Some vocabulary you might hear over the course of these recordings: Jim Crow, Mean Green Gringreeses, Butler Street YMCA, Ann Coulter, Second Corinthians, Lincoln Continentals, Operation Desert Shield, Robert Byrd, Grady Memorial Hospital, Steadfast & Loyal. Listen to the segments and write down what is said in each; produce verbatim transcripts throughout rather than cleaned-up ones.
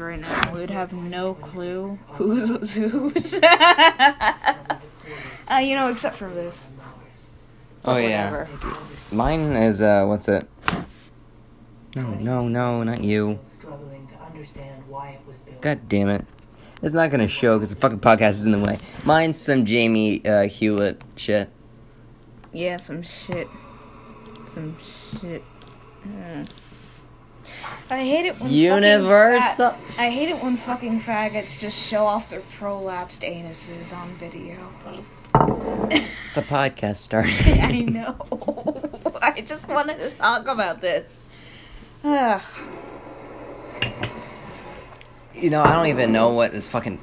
right now, we would have no clue whose was whose. uh, you know, except for this. Oh, yeah. Mine is, uh, what's it? No, no, no, not you. God damn it. It's not gonna show because the fucking podcast is in the way. Mine's some Jamie uh, Hewlett shit. Yeah, some shit. Some shit. Hmm. I hate it when Universal. Fucking fa- I hate it when fucking faggots just show off their prolapsed anuses on video. The podcast started. I know. I just wanted to talk about this. Ugh. You know, I don't even know what this fucking...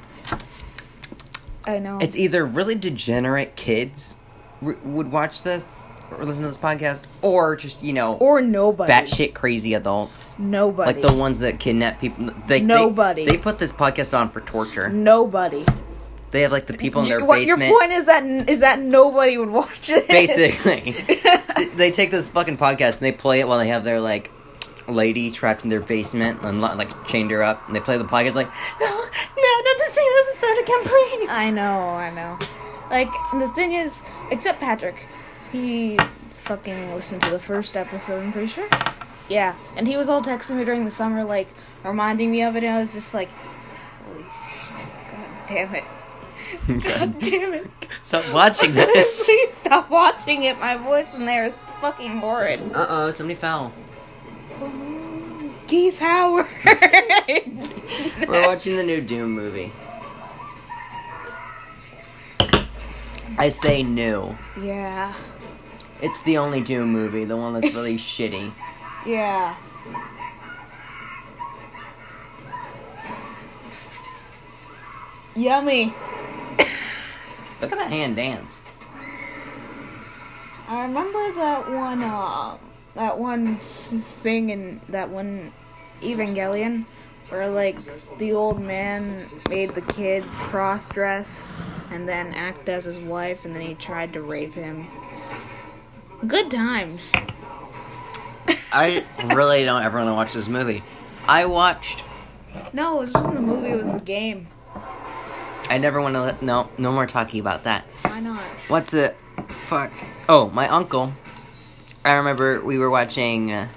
I know. It's either really degenerate kids r- would watch this or listen to this podcast, or just, you know... Or nobody. Batshit crazy adults. Nobody. Like the ones that kidnap people. They, nobody. They, they put this podcast on for torture. Nobody. They have, like, the people in their what, basement. Your point is that is that nobody would watch this. Basically. They take this fucking podcast and they play it while they have their, like... lady trapped in their basement and like chained her up, and they play the podcast like, no, no, not the same episode again, please. I know, I know. Like the thing is, except Patrick, he fucking listened to the first episode. I'm pretty sure. Yeah, and he was all texting me during the summer, like reminding me of it, and I was just like, holy god damn it, god damn it, stop watching this. Please stop watching it. My voice in there is fucking horrid. Uh oh, somebody fell. Geese Howard. We're watching the new Doom movie. I say new. Yeah. It's the only Doom movie, the one that's really shitty. Yeah. Yummy. Look at that hand dance. I remember that one, uh... that one thing in that one Evangelion where, like, the old man made the kid cross-dress and then act as his wife, and then he tried to rape him. Good times. I really don't ever want to watch this movie. I watched... No, it was just the movie. It was the game. I never want to let... No, no more talking about that. Why not? What's it? Fuck. Oh, my uncle... I remember we were watching uh,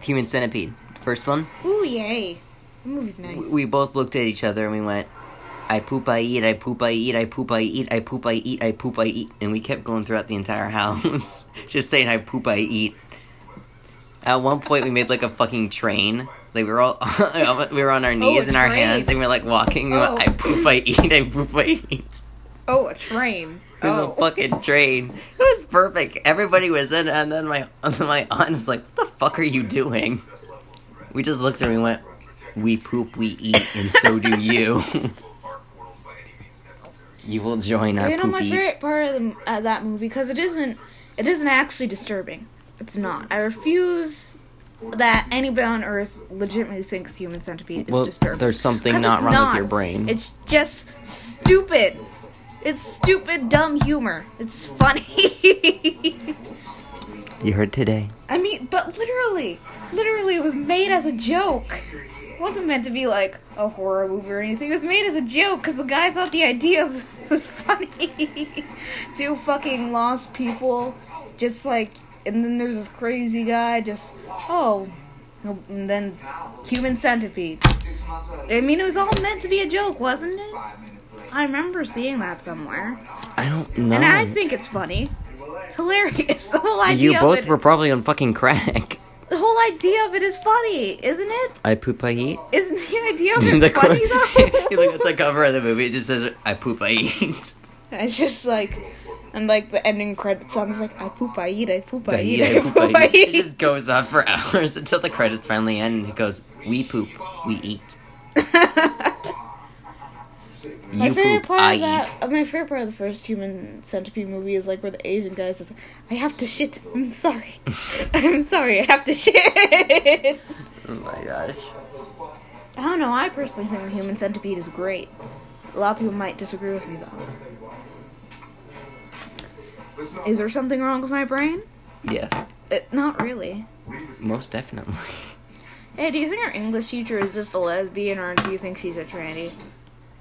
Human Centipede, the first one. Ooh, yay. The movie's nice. We, we both looked at each other and we went, I poop, I eat, I poop, I eat, I poop, I eat, I poop, I eat, I poop, I eat. And we kept going throughout the entire house, just saying, I poop, I eat. At one point, we made like a fucking train. Like, we were all, we were on our knees oh, and our hands, and we were like walking. Oh. We went, I poop, I eat, I poop, I eat. Oh, a train. It was oh. a fucking train. It was perfect. Everybody was in it, and then my my aunt was like, what the fuck are you doing? We just looked at her and we went, we poop, we eat, and so do you. You will join our poop. You know, my favorite part of the, uh, that movie, because it isn't, it isn't actually disturbing. It's not. I refuse... that anybody on Earth legitimately thinks Human Centipede is well, disturbing. There's something not wrong not. with your brain. It's just stupid. It's stupid, dumb humor. It's funny. You heard today. I mean, but literally, literally it was made as a joke. It wasn't meant to be like a horror movie or anything. It was made as a joke because the guy thought the idea was, was funny. Two fucking lost people just like... And then there's this crazy guy just, oh, and then Human Centipede. I mean, it was all meant to be a joke, wasn't it? I remember seeing that somewhere. I don't know. And I think it's funny. It's hilarious. The whole idea You both of it, were probably on fucking crack. The whole idea of it is funny, isn't it? I poop, I eat. Isn't the idea of it funny, though? You look at the cover of the movie, it just says, I poop, I eat. It's just like... And, like, the ending credit song is like, I poop, I eat, I poop, I, I eat, I poop, I, I, poop, I, I eat. It just goes on for hours until the credits finally end, and it goes, we poop, we eat. You my favorite poop, part I of that, eat. My favorite part of the first Human Centipede movie is, like, where the Asian guy says, I have to shit, I'm sorry. I'm sorry, I have to shit. Oh, my gosh. I don't know, I personally think the Human Centipede is great. A lot of people might disagree with me, though. Is there something wrong with my brain? Yes. It, not really. Most definitely. Hey, do you think our English teacher is just a lesbian, or do you think she's a tranny?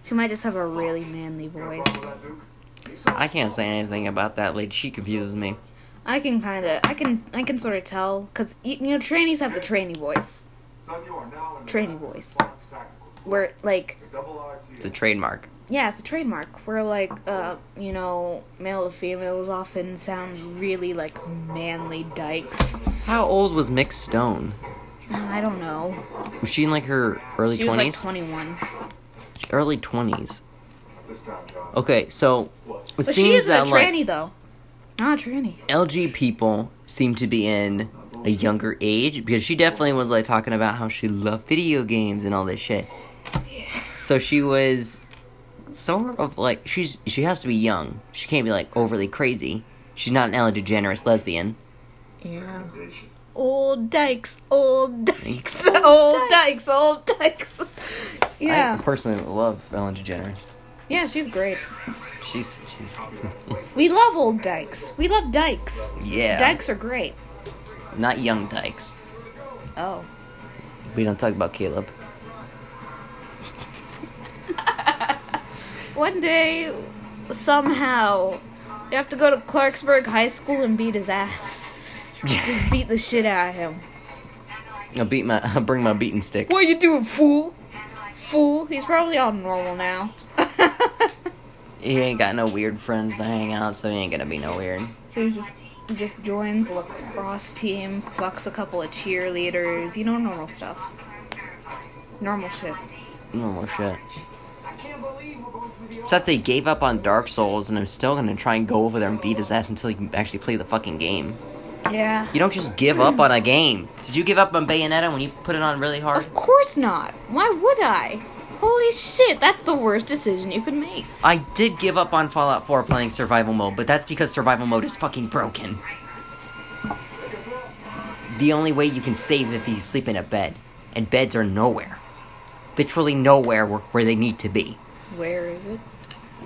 She might just have a really manly voice. I can't say anything about that lady. She confuses me. I can kind of, I can, I can sort of tell, because, you know, trannies have the tranny voice. Tranny voice. Where, like... It's a trademark. Yeah, it's a trademark. Where, like, uh, you know, male to females often sound really, like, manly dykes. How old was Mick Stone? I don't know. Was she in, like, her early twenties? She was, like, twenty-one. Early twenties. Okay, so... It but she isn't that, a tranny, like, though. Not a tranny. L G people seem to be in a younger age, because she definitely was, like, talking about how she loved video games and all this shit. Yeah. So she was sort of, like, she's she has to be young. She can't be, like, overly crazy. She's not an Ellen DeGeneres lesbian. Yeah. Old dykes, old dykes, old dykes, old dykes. Yeah. I personally love Ellen DeGeneres. Yeah, she's great. She's she's. We love old dykes. We love dykes. Yeah. Dykes are great. Not young dykes. Oh. We don't talk about Caleb. One day, somehow, you have to go to Clarksburg High School and beat his ass. Just beat the shit out of him. I'll beat my. I'll bring my beating stick. What are you doing, fool? Fool. He's probably all normal now. He ain't got no weird friends to hang out, so he ain't gonna be no weird. So he just he just joins a lacrosse team, fucks a couple of cheerleaders, you know, normal stuff. Normal shit. Normal shit. Except they gave up on Dark Souls, and I'm still gonna try and go over there and beat his ass until he can actually play the fucking game. Yeah. You don't just give up on a game. Did you give up on Bayonetta when you put it on really hard? Of course not. Why would I? Holy shit, that's the worst decision you could make. I did give up on Fallout four playing survival mode, but that's because survival mode is fucking broken. The only way you can save if you sleep in a bed. And beds are nowhere. Literally nowhere where, where they need to be. Where is it?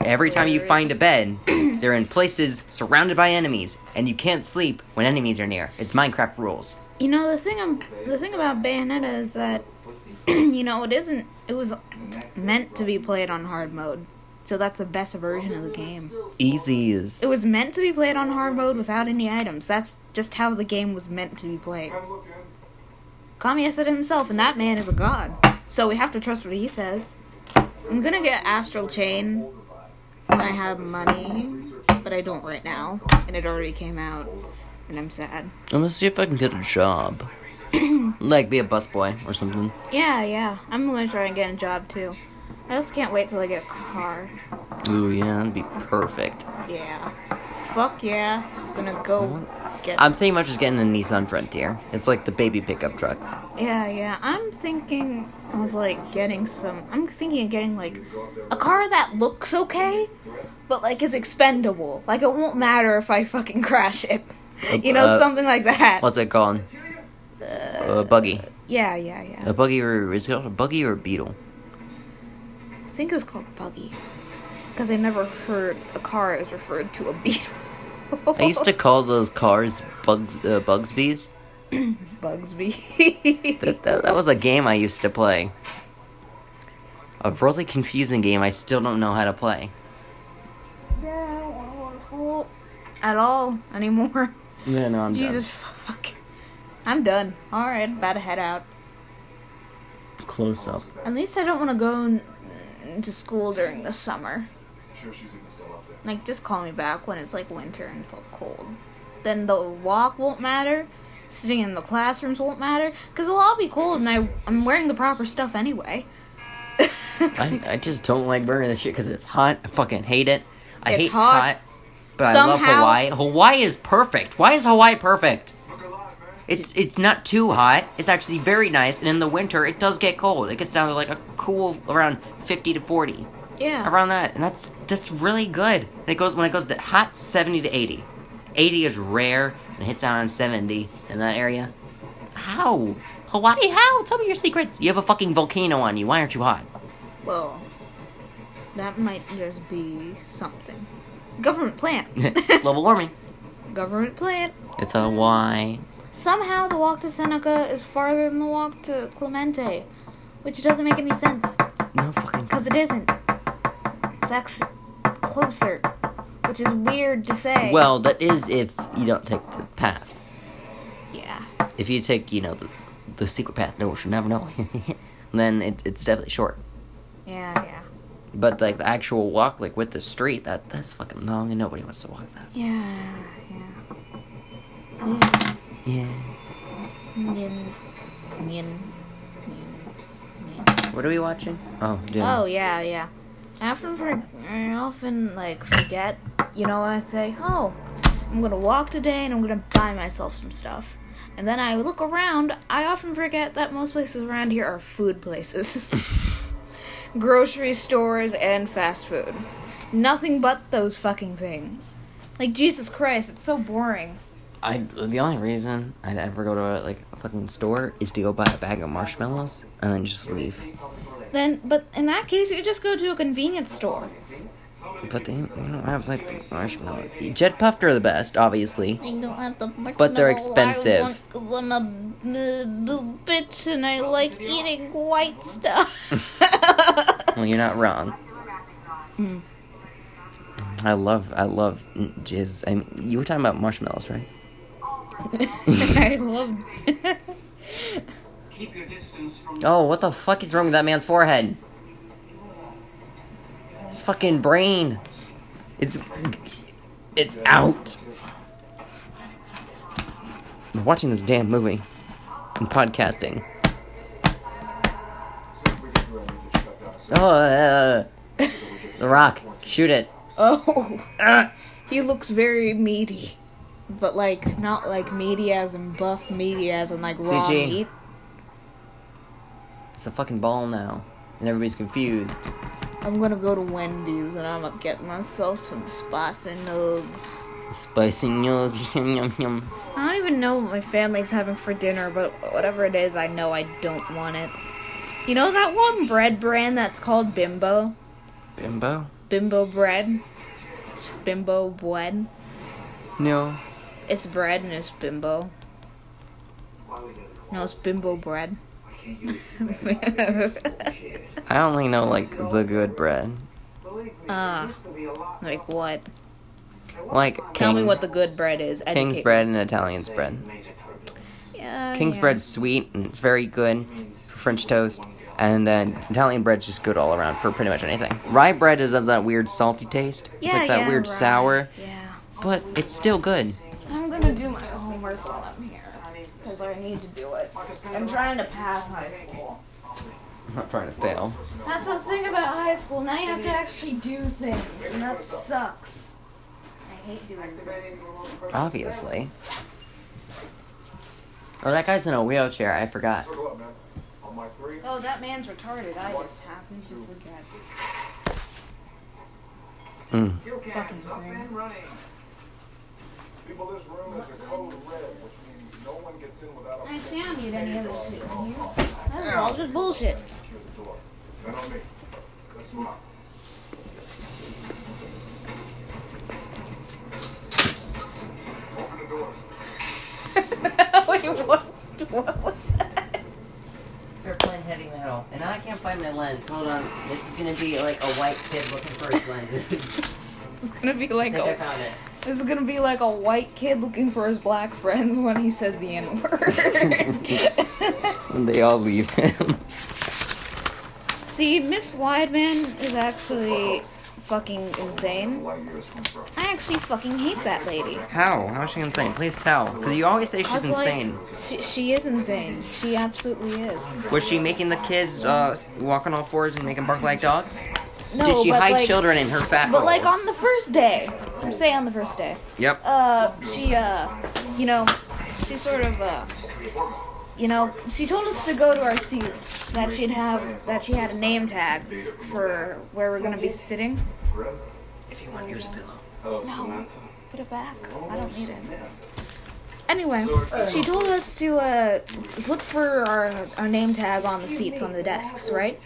Every time where you find it? a bed, they're in places surrounded by enemies, and you can't sleep when enemies are near. It's Minecraft rules. You know, the thing I'm, the thing about Bayonetta is that, you know, it isn't... It was meant to be played on hard mode, so that's the best version of the game. Easy is... It was meant to be played on hard mode without any items. That's just how the game was meant to be played. Kamiya said it himself, and that man is a god. So we have to trust what he says. I'm gonna get Astral Chain when I have money, but I don't right now, and it already came out, and I'm sad. I'm gonna see if I can get a job. Like, be a busboy or something. Yeah, yeah. I'm going to try and get a job, too. I just can't wait till I get a car. Ooh, yeah, that'd be perfect. Yeah. Fuck yeah. I'm gonna go what? get... I'm thinking about just getting a Nissan Frontier. It's like the baby pickup truck. Yeah, yeah. I'm thinking of, like, getting some... I'm thinking of getting, like, a car that looks okay, but, like, is expendable. Like, it won't matter if I fucking crash it. You know, uh, something like that. What's it called? Uh, a buggy. Yeah, yeah, yeah. A buggy or... Is it called a buggy or a beetle? I think it was called buggy. Because I never heard a car as referred to a beetle. I used to call those cars bugs, uh, Bugsby's. Bugsby. that, that, that was a game I used to play. A really confusing game I still don't know how to play. Yeah, I don't want to go to school at all anymore. Yeah, no, I'm Jesus done. fuck. I'm done. Alright, about to head out. Close up. At least I don't want to go n- to school during the summer. Like, just call me back when it's, like, winter and it's all cold. Then the walk won't matter. Sitting in the classrooms won't matter. Because it'll all be cold and I, I'm wearing the proper stuff anyway. I, I just don't like wearing this shit because it's hot. I fucking hate it. I it's hate hot. hot but Somehow. I love Hawaii. Hawaii is perfect. Why is Hawaii perfect? It's it's not too hot. It's actually very nice. And in the winter, it does get cold. It gets down to like a cool around fifty to forty. Yeah. Around that. And that's that's really good. And it goes when it goes to hot, seventy to eighty. eighty is rare. And it hits out on seventy in that area. How? Hawaii, how? Tell me your secrets. You have a fucking volcano on you. Why aren't you hot? Well, that might just be something. Government plant. Global warming. Government plant. It's Hawaii. Somehow the walk to Seneca is farther than the walk to Clemente, which doesn't make any sense. No fucking sense. Because it isn't. It's actually closer, which is weird to say. Well, that is if you don't take the path. Yeah. If you take, you know, the, the secret path, no one should never know, then it, it's definitely short. Yeah, yeah. But, like, the actual walk, like, with the street, that that's fucking long, and nobody wants to walk that. Yeah, yeah. Yeah. Yeah. Nyin. Nyin. Nyin. What are we watching? Oh, yeah. Oh, yeah, yeah. I often, for, I often, like, forget, you know, I say, oh, I'm gonna walk today, and I'm gonna buy myself some stuff. And then I look around, I often forget that most places around here are food places. Grocery stores and fast food. Nothing but those fucking things. Like, Jesus Christ, it's so boring. I the only reason I'd ever go to a, like a fucking store is to go buy a bag of marshmallows and then just leave. Then, but in that case, you just go to a convenience store. But they, they don't have like the marshmallows. The Jet Puffed are the best, obviously. I don't have the marshmallows. But they're expensive. I want, I'm a bitch and I like eating white stuff. Well, you're not wrong. Mm. I love, I love jizz. I mean, you were talking about marshmallows, right? I love. Keep your distance from. Oh, what the fuck is wrong with that man's forehead? His fucking brain. It's, it's out. We're watching this damn movie and podcasting. Oh, uh, The Rock, shoot it. Oh, uh, he looks very meaty, but like not like meaty as in buff, meaty as in like raw C G. Meat. It's a fucking ball now, and everybody's confused. I'm gonna go to Wendy's and I'm gonna get myself some spicy nugs. Spicy nugs, yum yum yum. I don't even know what my family's having for dinner, but whatever it is, I know I don't want it. You know that one bread brand that's called Bimbo? Bimbo? Bimbo bread. It's Bimbo bread. No. It's bread and it's Bimbo. No, it's Bimbo bread. I only know, like, the good bread. Ah. Uh, like what? Like, King, tell me what the good bread is. Educate King's bread and Italian's bread. Yeah, King's yeah. bread's sweet, and it's very good for French toast. And then Italian bread's just good all around for pretty much anything. Rye bread is of that weird salty taste. It's yeah, like that yeah, weird rye. Sour. Yeah. But it's still good. I'm gonna do my homework while I'm here. Because I need to do it. I'm trying to pass high school. I'm not trying to fail. That's the thing about high school. Now you have to actually do things, and that sucks. I hate doing things. Obviously. Oh, that guy's in a wheelchair. I forgot. Oh, that man's retarded. I just happened to forget. Mm. Fucking thing. People, this room is a code red, which means no one gets in without a I can't need any other shit in here. That's all just bullshit. Open the door. Wait, what, what was that? They're playing heavy metal, and now I can't find my lens. Hold on. This is going to be like a white kid looking for his lenses. It's going to be like I think a... I found it. This is gonna be like a white kid looking for his black friends when he says the N-word. And they all leave him. See, Miss Wideman is actually fucking insane. I actually fucking hate that lady. How? How is she insane? Please tell. Because you always say she's insane. Like, she, she is insane. She absolutely is. Was she making the kids uh, walk on all fours and make them bark like dogs? No, did she hide like, children in her fat holes? But like on the first day, I'm saying on the first day. Yep. Uh, she uh, you know, she sort of uh, you know, she told us to go to our seats. That she'd have that she had a name tag for where we're gonna be sitting. If you want, here's a pillow. No, put it back. I don't need it. Anyway, she told us to uh, look for our, our name tag on the seats, on the desks, right?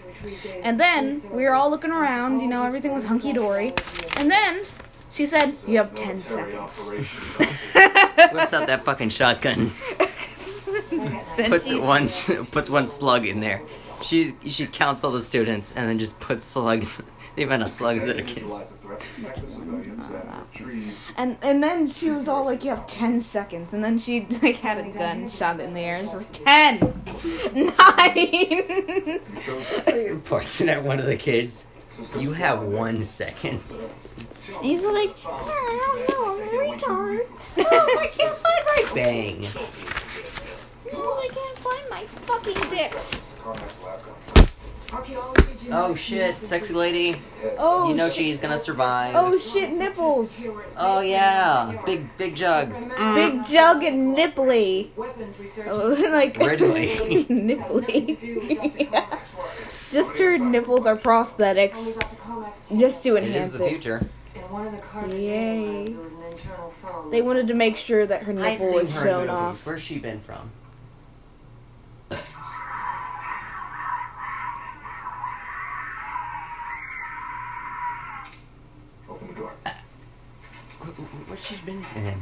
And then we were all looking around, you know, everything was hunky-dory. And then she said, you have ten seconds. Whips out that fucking shotgun. puts one puts one slug in there. She's, she counts all the students and then just puts slugs, the amount of slugs that are kids. And and then she was all like, you have ten seconds. And then she like had a gun, shot it in the air. It's like, ten! Nine! Points it at one of the kids. You have one second. And he's like, I don't know, I'm a retard. Oh, I can't find my bang. No, I can't find my fucking dick. Oh shit, sexy lady. Oh, you know shit. She's gonna survive. Oh shit, nipples. Oh yeah, big big jug. Mm. Big jug and nipply. Oh, like Ridley. Nipply. Yeah. Just her nipples are prosthetics. Just to enhance it. Is the future. Yay. They wanted to make sure that her nipple was shown off. Where's she been from? She's been in.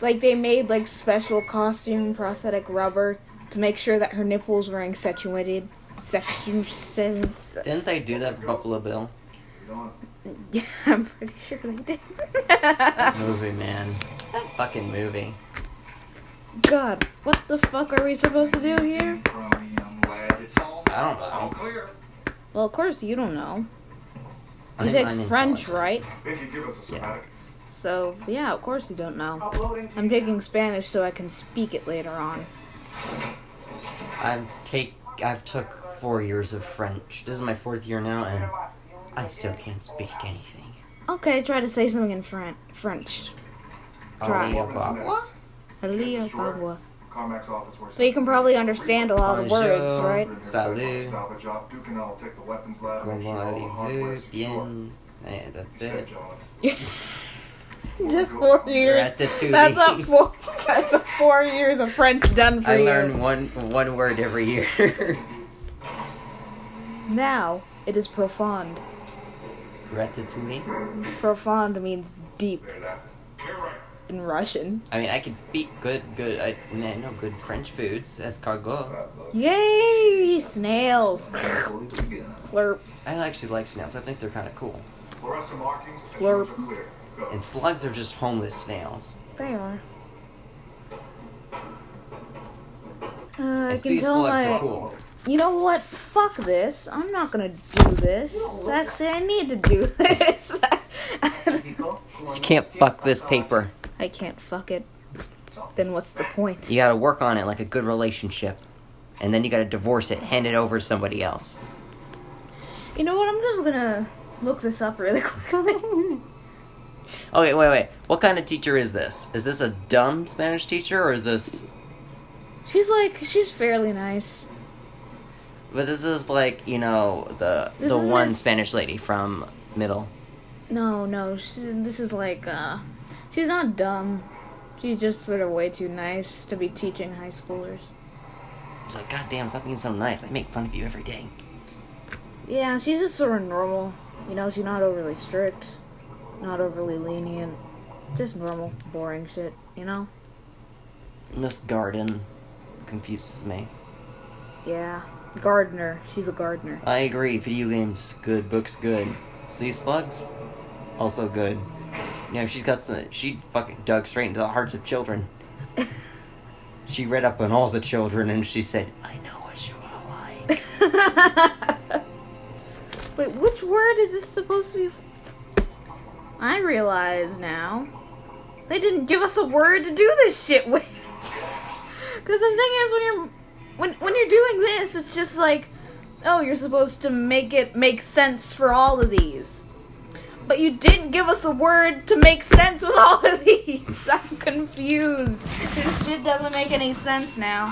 Like they made like special costume prosthetic rubber to make sure that her nipples were accentuated. Section sims. Didn't they do that for Buffalo Bill? Yeah, I'm pretty sure they did. That movie, man. That fucking movie. God, what the fuck are we supposed to do here? I don't know. Well, of course you don't know. You take French, right? Yeah. So, yeah, of course you don't know. I'm taking Spanish so I can speak it later on. I've take I've took four years of French. This is my fourth year now, and I still can't speak anything. Okay, try to say something in Fran- French. Try. Aliyah. So you can probably understand a lot of the words, right? Salut. Comment allez-vous? Bien. Yeah, that's it. Just four years. That's not four. That's a four years of French done for you. I learn one one word every year. Now it is profound. Ratatouille. Profound means deep. In Russian. I mean, I can speak good, good. I, I know good French foods. Escargot. Yay! Snails. Slurp. I actually like snails. I think they're kind of cool. Slurp. And slugs are just homeless snails. They are. Uh, I can tell slugs my... are cool. You know what? Fuck this. I'm not gonna do this. Actually, I need to do this. You can't fuck this paper. I can't fuck it. Then what's the point? You gotta work on it like a good relationship. And then you gotta divorce it. Hand it over to somebody else. You know what? I'm just gonna look this up really quickly. Okay, wait, wait. What kind of teacher is this? Is this a dumb Spanish teacher, or is this... She's, like, she's fairly nice. But this is, like, you know, the this the one Miss... Spanish lady from middle. No, no. She, this is, like, uh... she's not dumb. She's just sort of way too nice to be teaching high schoolers. She's like, goddamn, stop being so nice. I make fun of you every day. Yeah, she's just sort of normal. You know, she's not overly strict. Not overly lenient. Just normal, boring shit, you know? Miss Garden confuses me. Yeah. Gardener. She's a gardener. I agree. Video games, good. Books, good. Sea slugs? Also good. You know, she's got some... She fucking dug straight into the hearts of children. She read up on all the children and she said, I know what you are like. Wait, which word is this supposed to be... F- I realize now, they didn't give us a word to do this shit with. Because the thing is, when you're when when you're doing this, it's just like, oh, you're supposed to make it make sense for all of these. But you didn't give us a word to make sense with all of these. I'm confused. This shit doesn't make any sense now.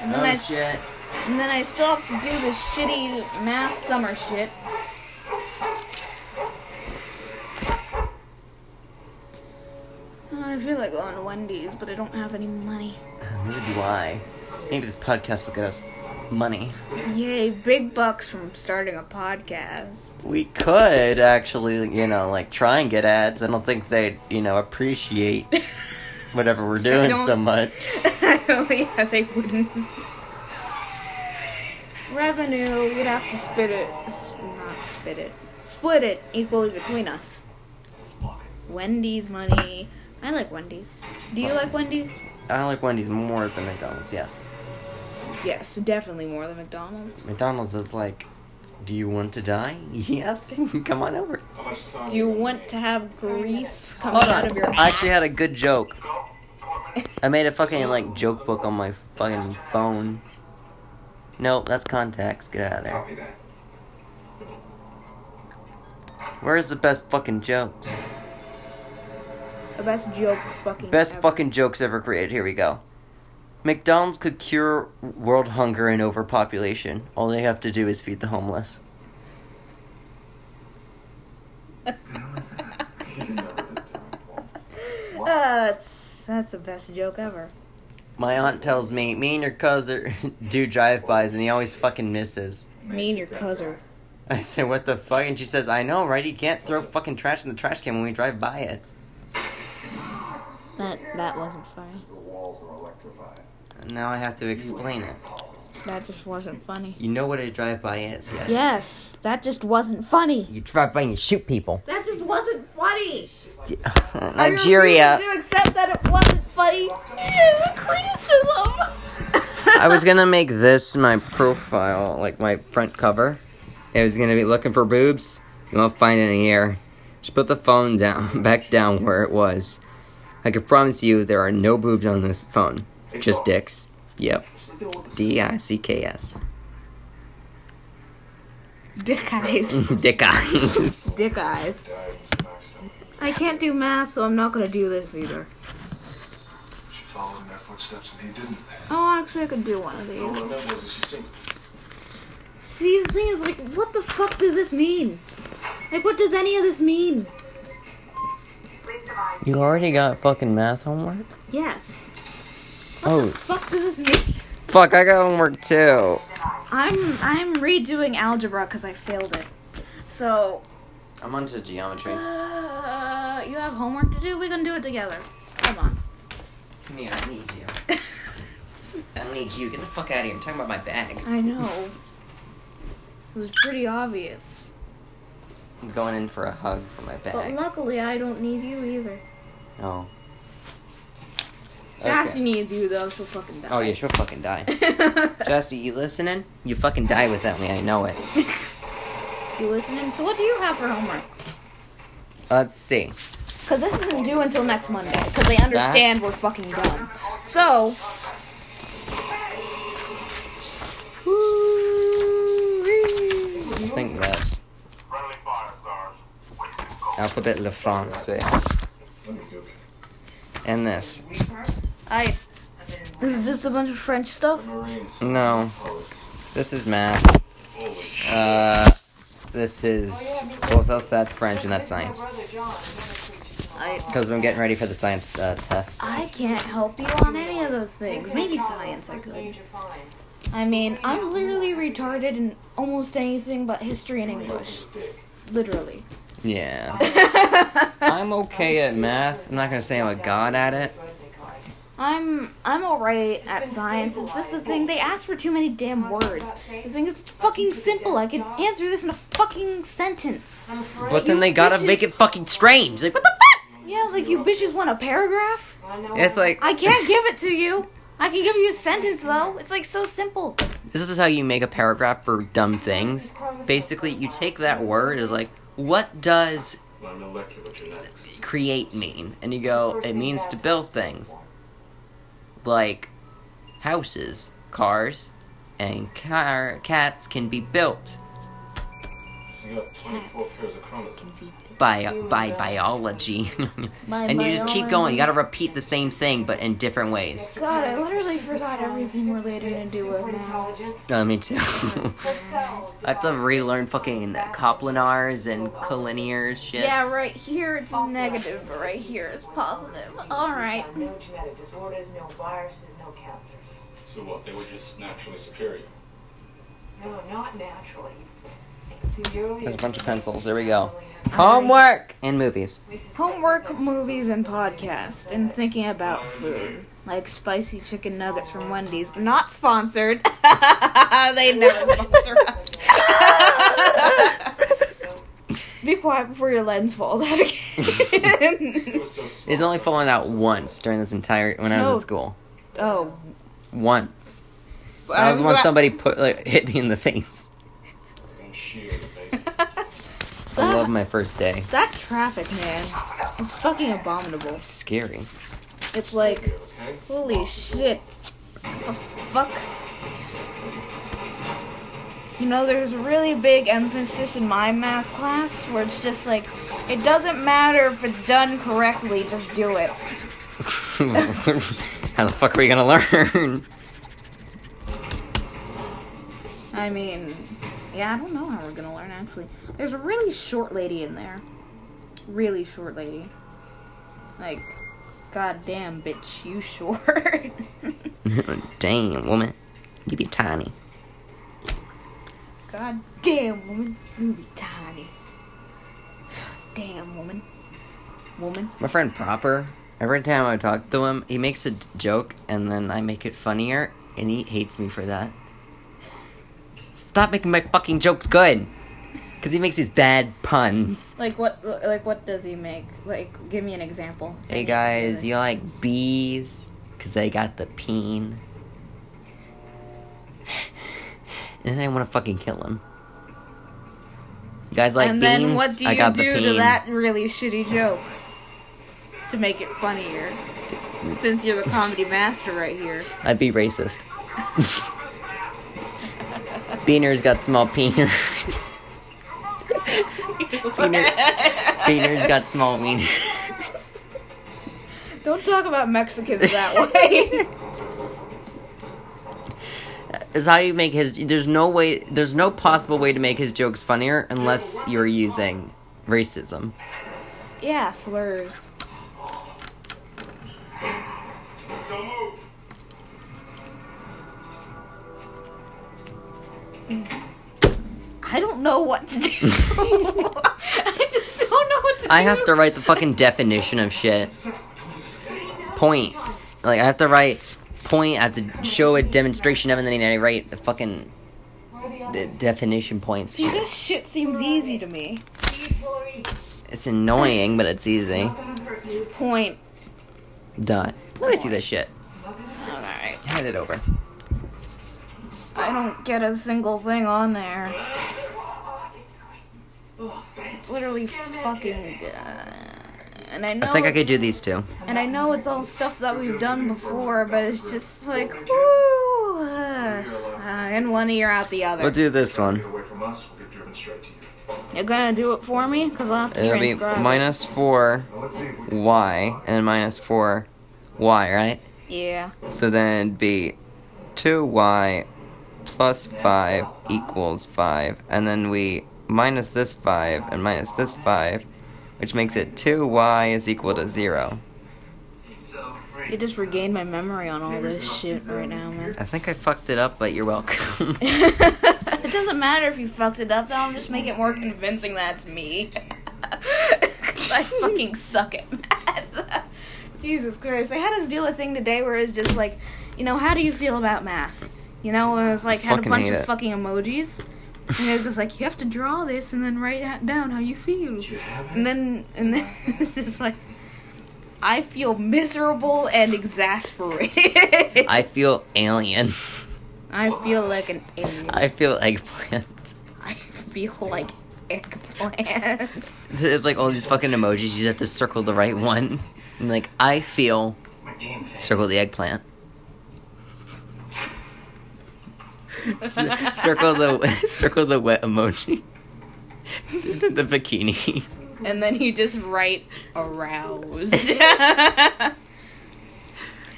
And then oh, I, shit. And then I still have to do this shitty math summer shit. I feel like going to Wendy's, but I don't have any money. Neither do I. Maybe this podcast will get us money. Yay, big bucks from starting a podcast. We could actually, you know, like, try and get ads. I don't think they'd, you know, appreciate whatever we're so doing so much. Yeah, they wouldn't. Revenue, we'd have to spit it. Not spit it. Split it equally between us. Wendy's money. I like Wendy's. Do you well, like Wendy's? I like Wendy's more than McDonald's, yes. Yes, definitely more than McDonald's. McDonald's is like, do you want to die? Yes. Come on over. Do you want to have grease coming out of your ass? I actually had a good joke. I made a fucking, like, joke book on my fucking phone. Nope, that's contacts. Get out of there. Where's the best fucking jokes? The best joke fucking Best ever. fucking jokes ever created. Here we go. McDonald's could cure world hunger and overpopulation. All they have to do is feed the homeless. uh, that's, that's the best joke ever. My aunt tells me, me and your cuz do drive-bys, and he always fucking misses. Me and your cuz. I say, what the fuck? And she says, I know, right? He can't throw fucking trash in the trash can when we drive by it. That that wasn't funny. The walls are electrified. Now I have to explain it. That just wasn't funny. You know what a drive-by is, yes? Yes, that just wasn't funny. You drive by and you shoot people. That just wasn't funny. Nigeria. I refuse to accept that it wasn't funny. It was a criticism. I was gonna make this my profile, like my front cover. It was gonna be looking for boobs. You won't find any here. Just put the phone down, back down where it was. I can promise you there are no boobs on this phone. Just dicks. Yep. D I C K S. Dick eyes. Dick eyes. Dick eyes. I can't do math, so I'm not going to do this either. She followed in their footsteps and he didn't. Oh, actually I could do one of these. See, the thing is, like, what the fuck does this mean? Like, what does any of this mean? You already got fucking math homework? Yes. What oh. the fuck does this mean? Fuck, I got homework too. I'm I'm redoing algebra because I failed it. So. I'm onto geometry. Uh, you have homework to do? We're gonna do it together. Come on. Come here, I need you. I don't need you. Get the fuck out of here. I'm talking about my bag. I know. It was pretty obvious. I'm going in for a hug for my bag. But luckily, I don't need you either. Oh. Okay. Jasty needs you, though. She'll fucking die. Oh, yeah, she'll fucking die. Jasty, you listening? You fucking die without me. I know it. You listening? So what do you have for homework? Let's see. Because this isn't due until next Monday. Because they understand that? We're fucking done. So... I think that's... Alphabet Le Francais. And this. I... This is just a bunch of French stuff? No. This is math. Uh... This is... Well, that's French and that's science. Because I'm getting ready for the science uh, test. I can't help you on any of those things. Maybe science I could. I mean, I'm literally retarded in almost anything but history and English. Literally. Yeah. I'm okay at math. I'm not gonna say I'm a god at it. I'm I'm alright at science. It's just the thing, they ask for too many damn words. The thing is fucking simple. I could answer this in a fucking sentence. But then they gotta bitches... make it fucking strange. Like, what the fuck? Yeah, like, you bitches want a paragraph? It's like... I can't give it to you. I can give you a sentence, though. It's, like, so simple. This is how you make a paragraph for dumb things. Basically, you take that word as, like, what does create mean? And you go, it means to build things. Like, houses, cars, and car- cats can be built. You got twenty-four pairs of chromosomes. By, by biology. And you just keep going. You gotta repeat the same thing, but in different ways. God, I literally forgot everything related to do with math. Uh, me too. I have to relearn fucking Coplinars and collinear shit. Yeah, right here it's negative, but right here it's positive. Alright. No genetic disorders, no viruses, no cancers. So what, they were just naturally superior? No, not naturally. There's a bunch of pencils. There we go. Homework and movies. Homework, movies, and podcasts. And thinking about food. Like spicy chicken nuggets from Wendy's. Not sponsored. They never sponsor us. Be quiet before your lens falls out again. It's only fallen out once during this entire... When I was no. at school. Oh. Once. That was when somebody put like, hit me in the face. I love my first day. That traffic, man. It's fucking abominable. It's scary. It's like, holy shit. What the fuck? You know, there's a really big emphasis in my math class where it's just like, it doesn't matter if it's done correctly, just do it. How the fuck are we gonna learn? I mean... Yeah, I don't know how we're gonna learn, actually. There's a really short lady in there. Really short lady. Like, goddamn, bitch, you short. Damn, woman. You be tiny. Goddamn, woman. You be tiny. Damn, woman. Woman. My friend Proper, every time I talk to him, he makes a joke, and then I make it funnier, and he hates me for that. Stop making my fucking jokes good, because he makes these bad puns. Like what? Like what does he make? Like, give me an example. Hey guys, you like bees? Because they got the peen. And then I want to fucking kill him. You guys like beans? And then what do you do to that really shitty joke to make it funnier? Since you're the comedy master right here, I'd be racist. Beaners got small peeners. Beaner, beaners got small wieners. Don't talk about Mexicans that way. Is how you make his. There's no way. There's no possible way to make his jokes funnier unless you're using racism. Yeah, slurs. Don't move. I don't know what to do. I just don't know what to do. I have to write the fucking definition of shit. Point. Like, I have to write point. I have to show a demonstration of it, and then I write the fucking the definition points. See, this shit seems easy to me. It's annoying, but it's easy. Point. Done. Let me see this shit. Alright. Hand it over. I don't get a single thing on there. It's literally fucking... Uh, and I know I think I could do these two. And I know it's all stuff that we've done before, but it's just like, woo! Uh, in one ear, out the other. We'll do this one. You're gonna do it for me? Because I'll have to It'll transcribe. Be minus four Y and minus four Y, right? Yeah. So then it'd be two Y... plus five equals five, and then we minus this five and minus this five, which makes it two y is equal to zero. You just regained my memory on all this shit right now, man. I think I fucked it up, but you're welcome. It doesn't matter if you fucked it up, though. I'll just make it more convincing that it's me. Because I fucking suck at math. Jesus Christ. They had us do a thing today where it's just like, you know, how do you feel about math? You know, it was like, I had a bunch of it. fucking emojis, and it was just like, you have to draw this and then write down how you feel. You and then, and then, it's just like, I feel miserable and exasperated. I feel alien. I feel like an alien. I feel eggplant. I feel like eggplant. It's like all these fucking emojis, you just have to circle the right one. And like, I feel, circle the eggplant. C- circle the circle the wet emoji, the bikini, and then you just write aroused.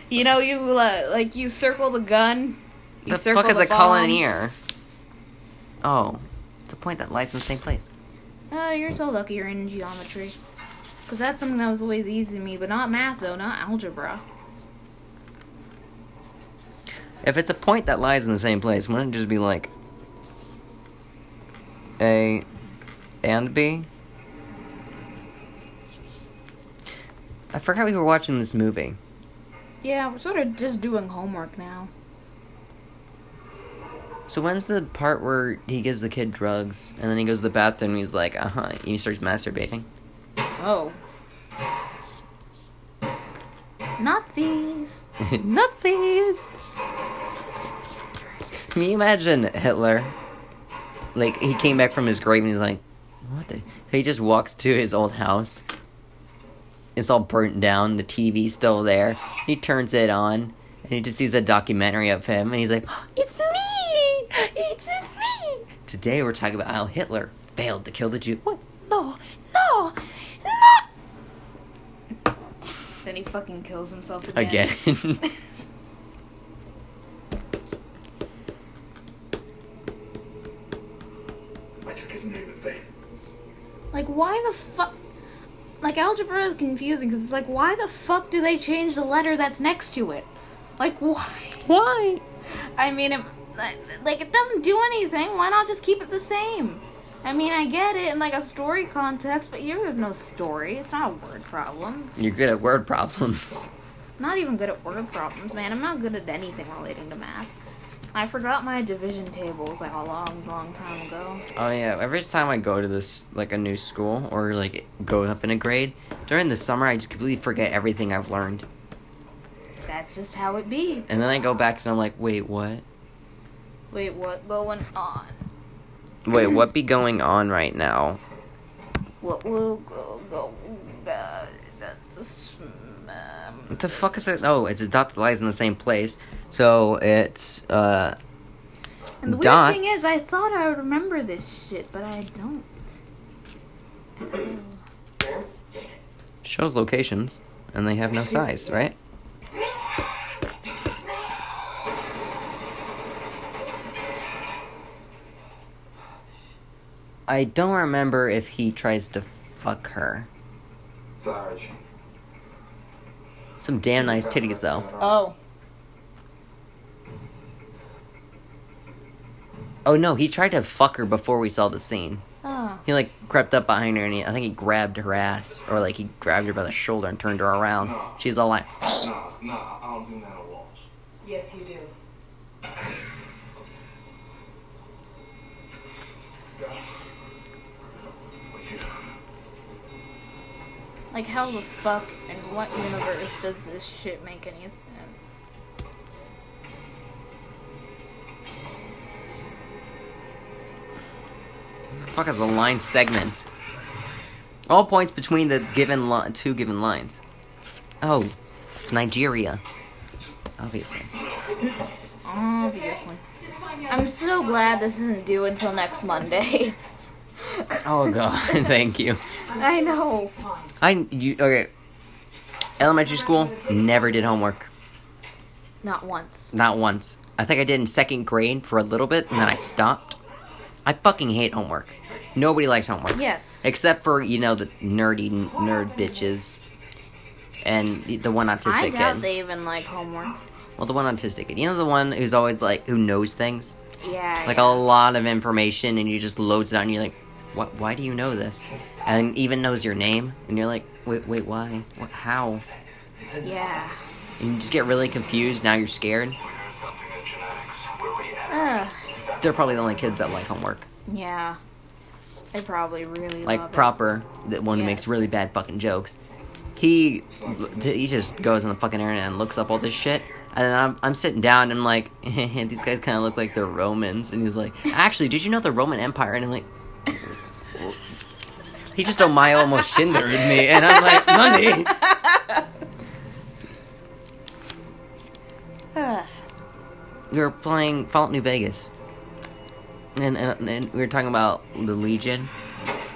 You know, you uh, like you circle the gun. You the circle fuck is the a collineer? Oh, it's a point that lies in the same place. Oh, you're so lucky you're in geometry, because that's something that was always easy to me, but not math though, not algebra. If it's a point that lies in the same place, wouldn't it just be like A and B. I forgot we were watching this movie. Yeah, we're sort of just doing homework now. So when's the part where he gives the kid drugs, and then he goes to the bathroom, and he's like, uh-huh, and he starts masturbating? Oh. Nazis! Nazis! Can you imagine Hitler? Like, he came back from his grave, and he's like, what the... He just walks to his old house. It's all burnt down, the T V's still there. He turns it on, and he just sees a documentary of him, and he's like, it's me! It's, it's me! Today we're talking about how Hitler failed to kill the Jew. What? No! No! No! Then he fucking kills himself again. Again. I took his name in vain. Like, why the fuck... Like, algebra is confusing, because it's like, why the fuck do they change the letter that's next to it? Like, why? Why? I mean, it, like, it doesn't do anything. Why not just keep it the same? I mean, I get it in, like, a story context, but here there's no story. It's not a word problem. You're good at word problems. I'm not even good at word problems, man. I'm not good at anything relating to math. I forgot my division tables, like, a long, long time ago. Oh, yeah. Every time I go to this, like, a new school or, like, go up in a grade, during the summer, I just completely forget everything I've learned. That's just how it be. And then I go back and I'm like, wait, what? Wait, what going on? Wait, what be going on right now? What will go, go, uh, that's a sm- um, What the fuck is it? Oh, it's a dot that lies in the same place. So, it's, uh, and the dots. Weird thing is, I thought I would remember this shit, but I don't. So. Shows locations, and they have no size, right? I don't remember if he tries to fuck her. Sarge. Some damn nice titties, though. Oh. Oh, no, he tried to fuck her before we saw the scene. Oh. He, like, crept up behind her, and he, I think he grabbed her ass, or, like, he grabbed her by the shoulder and turned her around. No. She's all like... No, no, I don't do that at walls. Yes, you do. Like, how the fuck and what universe does this shit make any sense? What the fuck is a line segment? All points between the given li- two given lines. Oh, it's Nigeria. Obviously. Obviously. I'm so glad this isn't due until next Monday. Oh, God. Thank you. I know. I, you, okay. Elementary school, never did homework. Not once. Not once. I think I did in second grade for a little bit, and then I stopped. I fucking hate homework. Nobody likes homework. Yes. Except for, you know, the nerdy n- nerd bitches. And the one autistic kid. I doubt kid. They even like homework. Well, the one autistic kid. You know the one who's always, like, who knows things? Yeah, Like, yeah. a lot of information, and you just loads it out, and you're like, what? Why do you know this? And even knows your name, and you're like, wait, wait, why? What? How? Yeah. And you just get really confused, now you're scared. Ugh. They're probably the only kids that like homework. Yeah. They probably really like love proper, it. The one yes. who makes really bad fucking jokes. He he just goes on the fucking internet and looks up all this shit. And I'm I'm sitting down and I'm like, these guys kind of look like they're Romans. And he's like, actually, did you know the Roman Empire? And I'm like, he just Omayo almost shindered me. And I'm like, money. We were playing Fallout New Vegas. And, and and we were talking about the Legion.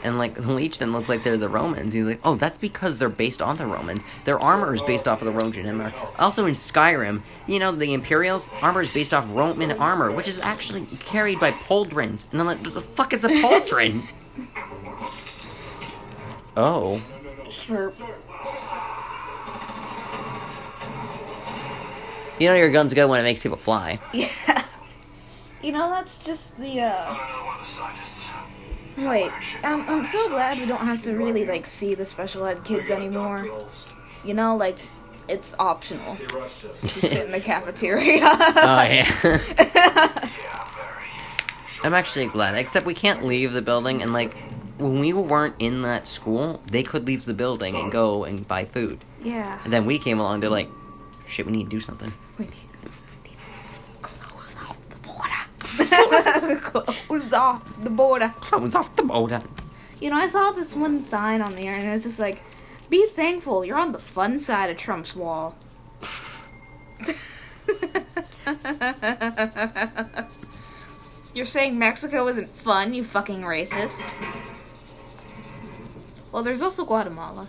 And, like, the Legion look like they're the Romans. He's like, oh, that's because they're based on the Romans. Their armor is based off of the Roman armor. Also in Skyrim, you know, the Imperials' armor is based off Roman armor, which is actually carried by pauldrons. And I'm like, what the fuck is a pauldron? Oh. Sure. You know your gun's good when it makes people fly. Yeah. You know, that's just the, uh... Wait, I'm, I'm so glad we don't have to really, like, see the special ed kids anymore. You know, like, it's optional to sit in the cafeteria. Oh, yeah. I'm actually glad, except we can't leave the building, and, like, when we weren't in that school, they could leave the building and go and buy food. Yeah. And then we came along, they're like, shit, we need to do something. We need Close off the border. Close off the border. You know, I saw this one sign on there, and it was just like, be thankful you're on the fun side of Trump's wall. You're saying Mexico isn't fun, you fucking racist. Well, there's also Guatemala.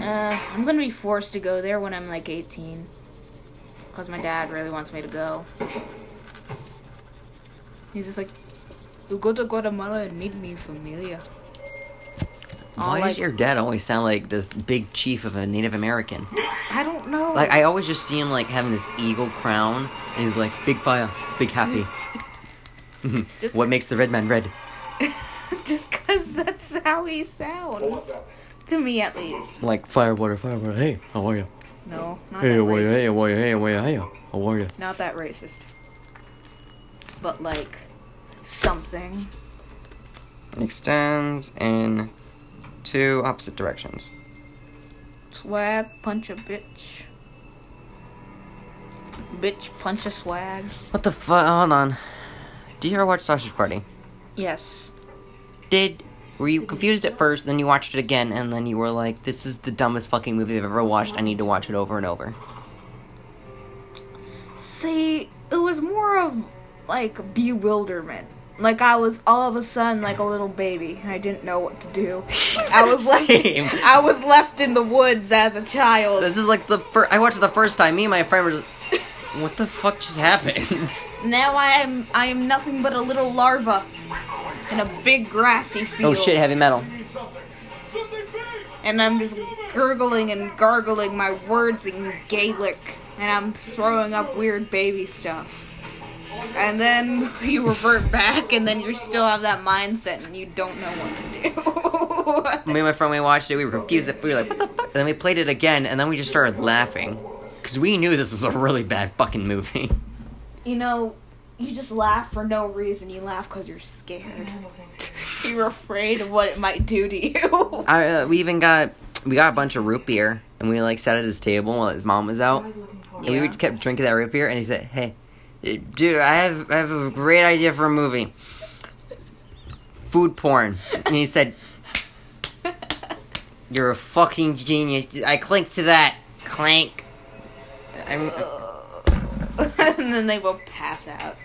Uh, I'm gonna be forced to go there when I'm like eighteen. Because my dad really wants me to go. He's just like, you go to Guatemala and meet me, familia. Why like, does your dad always sound like this big chief of a Native American? I don't know. Like, I always just see him, like, having this eagle crown, and he's like, big fire, big happy. Just, what makes the red man red? Just because that's how he sounds. To me, at least. Like, fire, water, fire, water. Hey, how are you? No, not hey, that racist. Hey, how are you? Hey, how are you? Hey, how are you? Not that racist. But, like, something. It extends in two opposite directions. Swag, punch a bitch. Bitch, punch a swag. What the fuck? Hold on. Did you ever watch Sausage Party? Yes. Did... Were you confused at first, then you watched it again, and then you were like, this is the dumbest fucking movie I've ever watched. I need to watch it over and over. See, it was more of... like, bewilderment. Like, I was all of a sudden like a little baby. I didn't know what to do. I was left, I was left in the woods as a child. This is like the first... I watched it the first time. Me and my friend were just... What the fuck just happened? Now I am I am nothing but a little larva in a big grassy field. Oh shit, heavy metal. And I'm just gurgling and gargling my words in Gaelic. And I'm throwing up weird baby stuff. And then you revert back, and then you still have that mindset, and you don't know what to do. Me and my friend, we watched it, we were confused, we were like, what the fuck? And then we played it again, and then we just started laughing. Because we knew this was a really bad fucking movie. You know, you just laugh for no reason. You laugh because you're scared. You're afraid of what it might do to you. I, uh, we even got, we got a bunch of root beer, and we like sat at his table while his mom was out. And yeah. we kept drinking that root beer, and he said, hey. Dude, I have I have a great idea for a movie. Food porn. And he said, you're a fucking genius. I clinked to that. Clank. I'm, uh... and then they will pass out.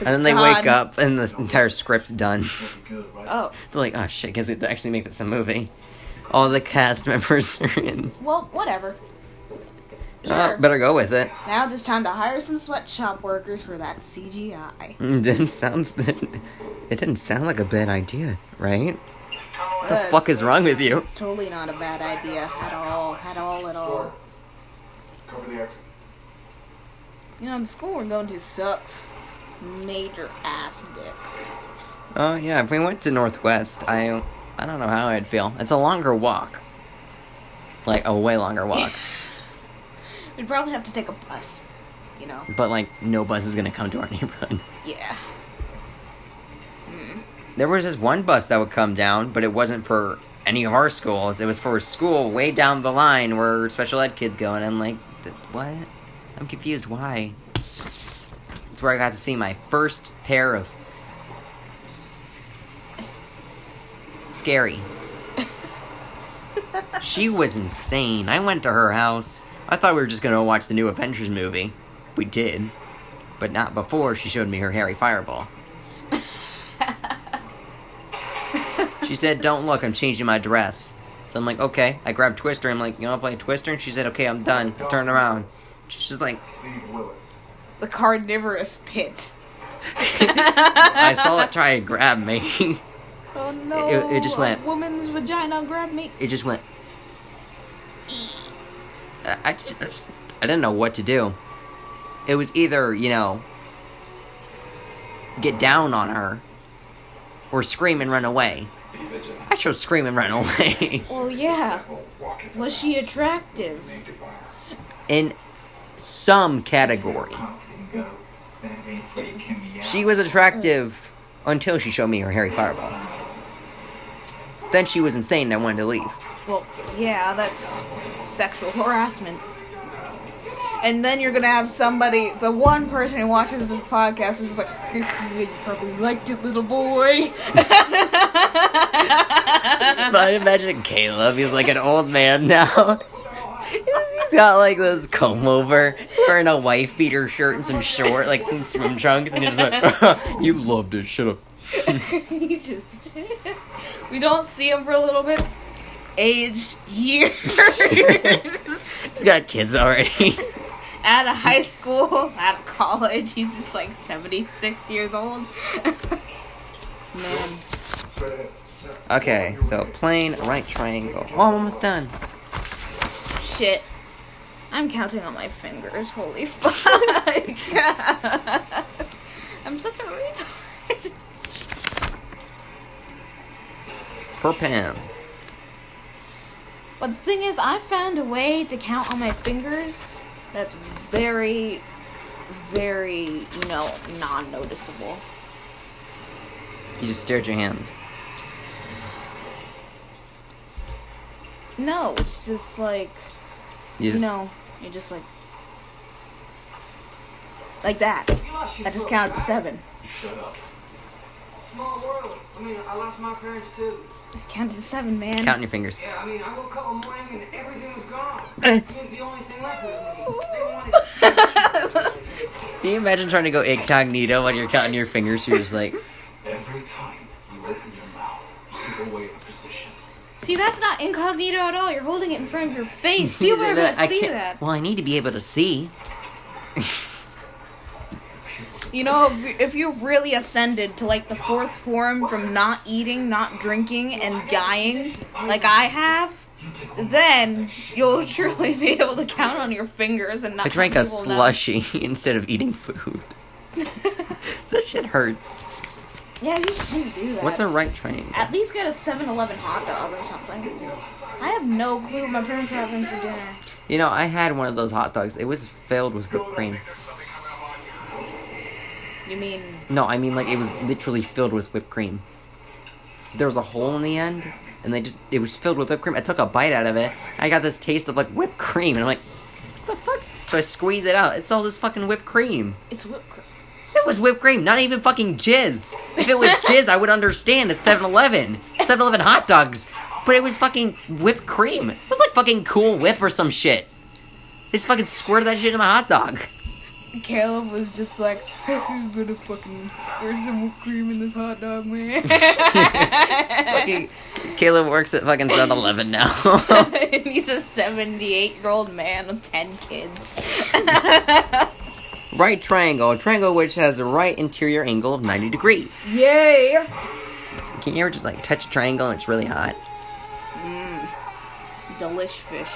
And then they gone. wake up and the entire script's done. Oh. They're like, oh shit, I guess they actually make this a movie. All the cast members are in. Well, whatever. Sure. Uh, better go with it. Now it's time to hire some sweatshop workers for that C G I. It didn't sound, it didn't sound like a bad idea, right? What the fuck is wrong with you? It's totally not a bad idea at all, at all, at all. Cover the exit. You know, the school we're going to sucks. Major ass dick. Oh, uh, yeah, if we went to Northwest, I, I don't know how I'd feel. It's a longer walk. Like, a way longer walk. We'd probably have to take a bus, you know. But, like, no bus is going to come to our neighborhood. Yeah. Mm. There was this one bus that would come down, but it wasn't for any of our schools. It was for a school way down the line where special ed kids go, and I'm like, what? I'm confused. Why? That's where I got to see my first pair of... Scary. She was insane. I went to her house... I thought we were just going to watch the new Avengers movie. We did. But not before she showed me her hairy fireball. She said, don't look, I'm changing my dress. So I'm like, okay. I grabbed Twister. I'm like, you want to play Twister? And she said, okay, I'm done. I turned around. She's just like... The carnivorous pit. I saw it try and grab me. Oh no. It, it just went... A woman's vagina grabbed me. It just went... I, just, I, just, I didn't know what to do. It was either, you know, get down on her or scream and run away. I chose scream and run away. Well, yeah. Was she attractive? In some category. She was attractive until she showed me her hairy fireball. Then she was insane and I wanted to leave. Well, yeah, that's sexual harassment. And then you're going to have somebody, the one person who watches this podcast is just like, you probably liked it, little boy. Just imagine Caleb. He's like an old man now. He's got like this comb over, wearing a wife beater shirt and some short, like some swim trunks. And he's just like, you loved it, shut up. He just, we don't see him for a little bit. Aged years. He's got kids already. Out of high school, out of college, he's just like seventy-six years old. Man. Okay, so plane, right triangle. Oh, I'm almost done. Shit. I'm counting on my fingers. Holy fuck. I'm such a retard. Per pan. But the thing is, I found a way to count on my fingers that's very, very, you know, non-noticeable. You just stared at your hand. No, it's just like, you, just, you know, you're just like, like that. I just counted to seven. Shut up. Small world. I mean, I lost my parents too. I counted to seven, man. Counting your fingers. Yeah, I mean, I woke up one morning and everything was gone. I mean, the only thing left was me. Can you imagine trying to go incognito when you're counting your fingers? You're just like... Every time you open your mouth, you give away a position. See, that's not incognito at all. You're holding it in front of your face. People are going to see that. Well, I need to be able to see. You know, if you've really ascended to, like, the fourth form from not eating, not drinking, and dying, like I have, then you'll truly be able to count on your fingers and not... I drank a slushie know. Instead of eating food. That shit hurts. Yeah, you shouldn't do that. What's a right triangle? At least get a seven eleven hot dog or something. I have no clue what my parents were having for dinner. You know, I had one of those hot dogs. It was filled with whipped cream. You mean... No, I mean, like, it was literally filled with whipped cream. There was a hole in the end, and they just... It was filled with whipped cream. I took a bite out of it. I got this taste of, like, whipped cream, and I'm like, what the fuck? So I squeeze it out. It's all this fucking whipped cream. It's whipped cream. It was whipped cream, not even fucking jizz. If it was jizz, I would understand. It's seven eleven. seven eleven hot dogs. But it was fucking whipped cream. It was like fucking Cool Whip or some shit. They just fucking squirted that shit in my hot dog. Caleb was just like, I'm gonna fucking squirt some whipped cream in this hot dog, man. Fucking Caleb works at fucking seven eleven now. He's a seventy-eight-year-old man with ten kids. Right triangle. A triangle which has a right interior angle of ninety degrees. Yay! Can you ever just, like, touch a triangle and it's really hot? Mmm. Delish fish.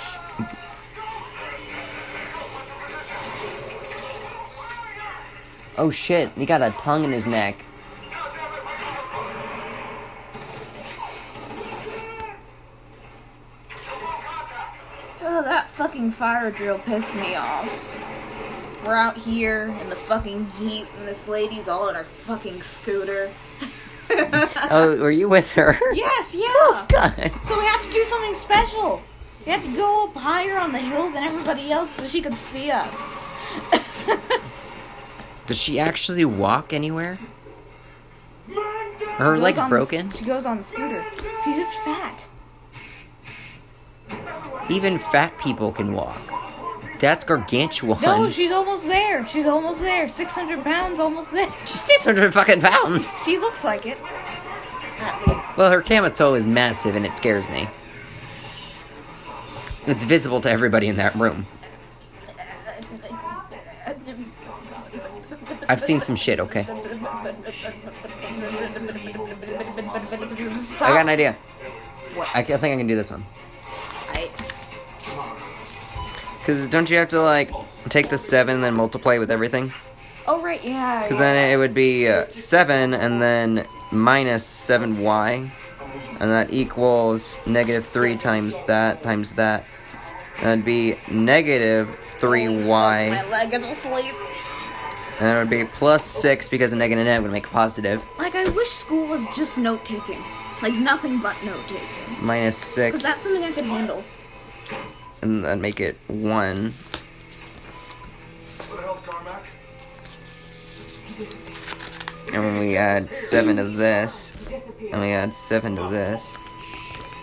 Oh shit, he got a tongue in his neck. Oh, that fucking fire drill pissed me off. We're out here in the fucking heat, and this lady's all in her fucking scooter. Oh, were you with her? Yes, yeah. Oh, God. So we have to do something special. We have to go up higher on the hill than everybody else so she can see us. Does she actually walk anywhere? Her leg's broken? The, she goes on the scooter. She's just fat. Even fat people can walk. That's gargantuan. No, she's almost there. She's almost there. six hundred pounds, almost there. She's six hundred fucking pounds. She looks like it. At least. Well, her Kamito is massive and it scares me. It's visible to everybody in that room. I've seen some shit, okay? Stop. I got an idea. What? I think I can do this one. I... Because don't you have to, like, take the seven and then multiply with everything? Oh, right, yeah. Because yeah. Then it would be uh, seven and then minus seven y, and that equals negative three times that times that. That'd be negative three y. My leg is asleep. And it would be plus six, because a negative net would make a positive. Like, I wish school was just note-taking. Like, nothing but note-taking. Minus six. Because that's something I could handle. And that'd make it one. What the hell's Carmack? He disappeared. And when we add seven to this, and we add seven to this,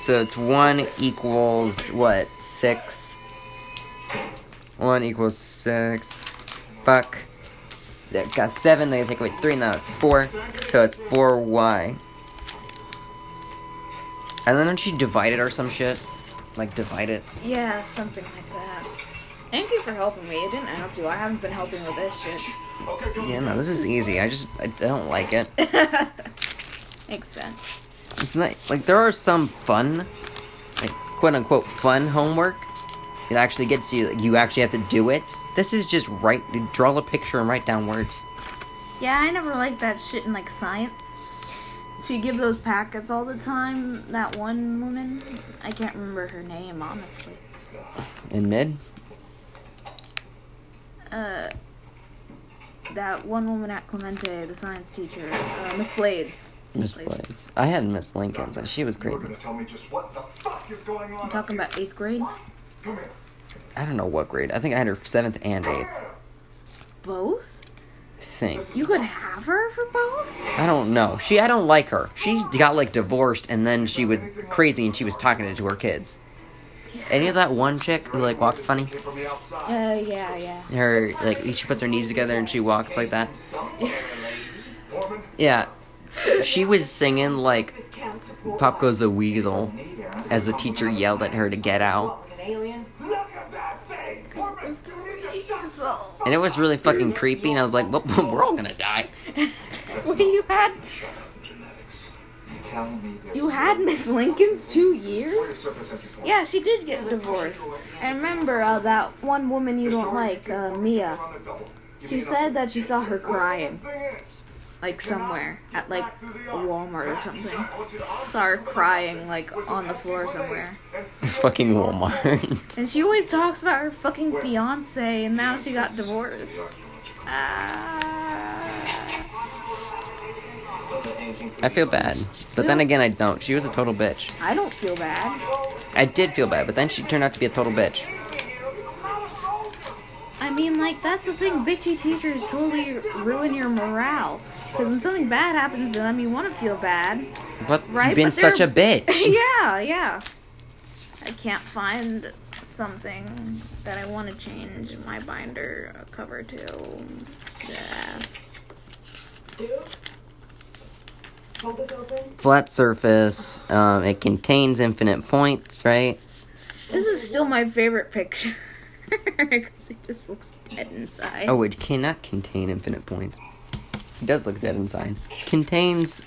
so it's one equals, what, six? one equals six. Fuck. It got seven, then you take away three, now it's four. So it's four y. And then don't you divide it or some shit? Like, divide it? Yeah, something like that. Thank you for helping me. You didn't have to. I haven't been helping with this shit. Yeah, no, this is easy. I just, I don't like it. Makes sense. It's not, like, there are some fun, like, quote-unquote fun homework. It actually gets you, like, you actually have to do it. This is just write, draw a picture and write down words. Yeah, I never liked that shit in, like, science. She give those packets all the time, that one woman. I can't remember her name, honestly. In mid? Uh, that one woman at Clemente, the science teacher, uh, Miss Blades. Miss Blades. I had Miss Lincoln's, and she was crazy. You're gonna tell me just what the fuck is going on. I'm talking about eighth grade? What? Come here. I don't know what grade. I think I had her seventh and eighth. Both? I think. You could have her for both? I don't know. She, I don't like her. She got, like, divorced, and then she was crazy, and she was talking to her kids. Yeah. Any of that one chick who, like, walks funny? Uh, yeah, yeah. Her, like, she puts her knees together, and she walks like that. Yeah. She was singing, like, Pop Goes the Weasel, as the teacher yelled at her to get out. And it was really fucking creepy, and I was like, well, we're all gonna die. Well, you had... You had Miss Lincoln's two years? Yeah, she did get divorced. I remember uh, that one woman you don't like, uh, Mia. She said that she saw her crying. Like, somewhere. At, like, a Walmart or something. Saw her crying, like, on the floor somewhere. Fucking Walmart. And she always talks about her fucking fiancé, and now she got divorced. Uh... I feel bad. But then again, I don't. She was a total bitch. I don't feel bad. I did feel bad, but then she turned out to be a total bitch. I mean, like, that's the thing. Bitchy teachers totally ruin your morale. Because when something bad happens to them, you want to feel bad. But right? You've been but such a bitch. yeah, yeah. I can't find something that I want to change my binder cover to. Yeah. Hold this open. Flat surface. Um, it contains infinite points, right? This is still my favorite picture. Because it just looks dead inside. Oh, it cannot contain infinite points. It does look dead inside. Contains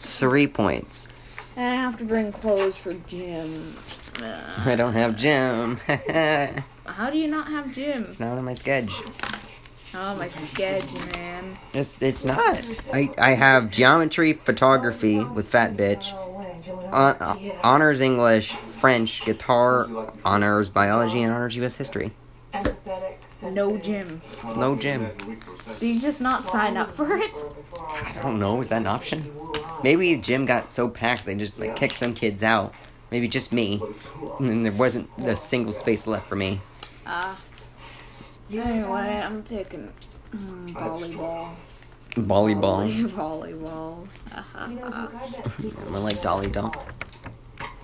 three points. And I have to bring clothes for gym. Uh, I don't have gym. How do you not have gym? It's not on my sketch. Oh, my sketch, man. It's it's not. I, I have geometry, photography with fat bitch, on, uh, honors English, French, guitar, honors biology, and honors U S history. No gym. No gym. Do you just not sign up for it? I don't know. Is that an option? Maybe the gym got so packed they just like kicked some kids out. Maybe just me. And there wasn't a single space left for me. Ah. Uh, anyway, I'm taking mm, volleyball. Volleyball. Volleyball. I like Dolly Doll.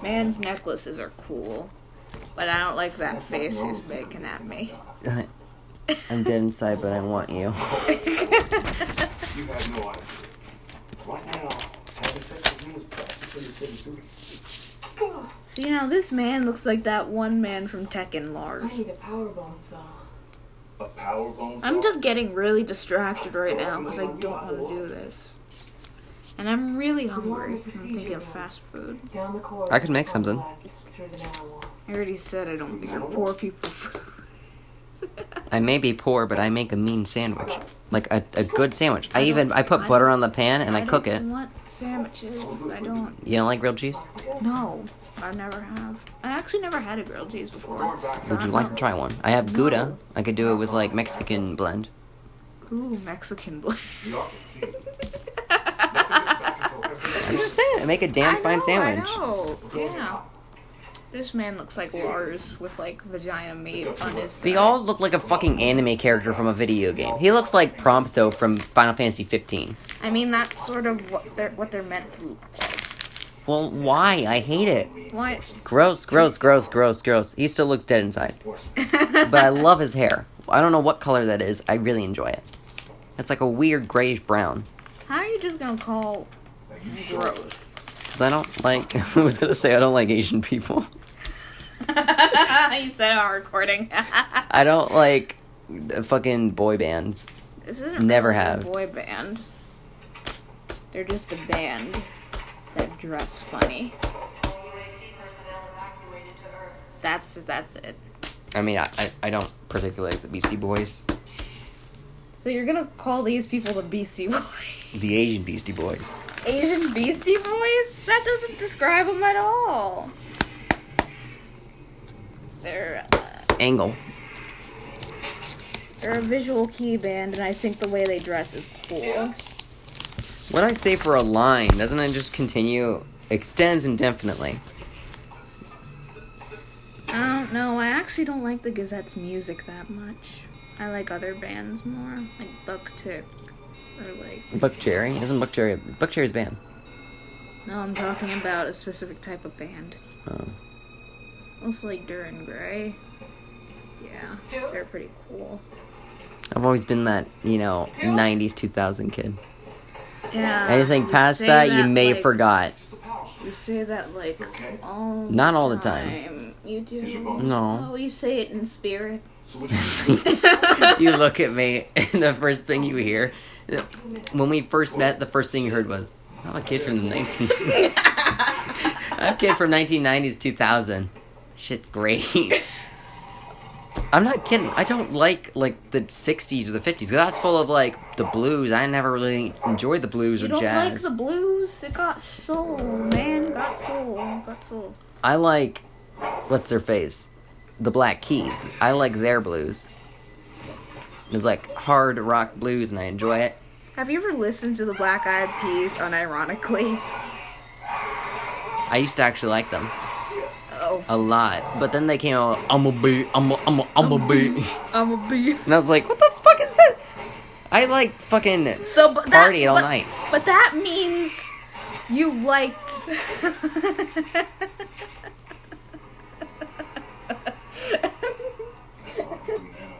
Man's necklaces are cool. But I don't like that face he's making at me. I'm dead inside, but I want you. See, now this man looks like that one man from Tekken Lars. I need a power bone saw. A power bone saw? I'm just getting really distracted right now because I don't want to do this. And I'm really hungry. I'm thinking of fast food. I could make something. I already said I don't give poor people food. I may be poor, but I make a mean sandwich. Like a, a good sandwich. I, I even I put I butter on the pan and I, I cook it. I don't want sandwiches. I don't. You don't like grilled cheese? No, I never have. I actually never had a grilled cheese before. So Would you I'm like not... to try one? I have Gouda. No. I could do it with like Mexican blend. Ooh, Mexican blend. I'm just saying, I make a damn I know, fine sandwich. I know. Yeah. This man looks like Lars with, like, vagina meat on his side. They all look like a fucking anime character from a video game. He looks like Prompto from Final Fantasy fifteen. I mean, that's sort of what they're, what they're meant to look like. Well, why? I hate it. What? Gross, gross, gross, gross, gross. He still looks dead inside. But I love his hair. I don't know what color that is. I really enjoy it. It's like a weird grayish brown. How are you just gonna call him gross? Because I don't like... I was gonna say I don't like Asian people. You said on recording. I don't like fucking boy bands. This isn't Never really have. a boy band. They're just a band that dress funny. That's that's it. I mean, I, I, I don't particularly like the Beastie Boys. So you're gonna call these people the Beastie Boys? The Asian Beastie Boys. Asian Beastie Boys? That doesn't describe them at all. They're uh, angle. They're a visual kei band, and I think the way they dress is cool. What I say for a line, doesn't it just continue, extends indefinitely? I don't know. I actually don't like the Gazette's music that much. I like other bands more, like Buckcherry, or like Buckcherry. Isn't Buckcherry Buckcherry's band? No, I'm talking about a specific type of band. Oh. Also like Duran Gray. Yeah, they're pretty cool. I've always been that, you know, nineties, two thousand kid. Yeah. Anything past that, that, you may like, have forgot. You say that like all Not the all the time. You do? No. Oh, you say it in spirit. You look at me, and the first thing you hear... When we first met, the first thing you heard was, I'm a kid from the nineteen nineties. I'm a kid from nineteen nineties, two thousand. Shit, great. I'm not kidding. I don't like like the sixties or the fifties. Cause that's full of like the blues. I never really enjoyed the blues you or jazz. You don't like the blues? It got soul, man. Got soul. Got soul. I like... What's their face? The Black Keys. I like their blues. It's like hard rock blues and I enjoy it. Have you ever listened to the Black Eyed Peas unironically? I used to actually like them. Oh. A lot. But then they came out, I'm a bee, I'm a, I'm a, I'm a bee. I'm a bee. And I was like, what the fuck is that? I like fucking so, but party that, all but, night. But that means you liked...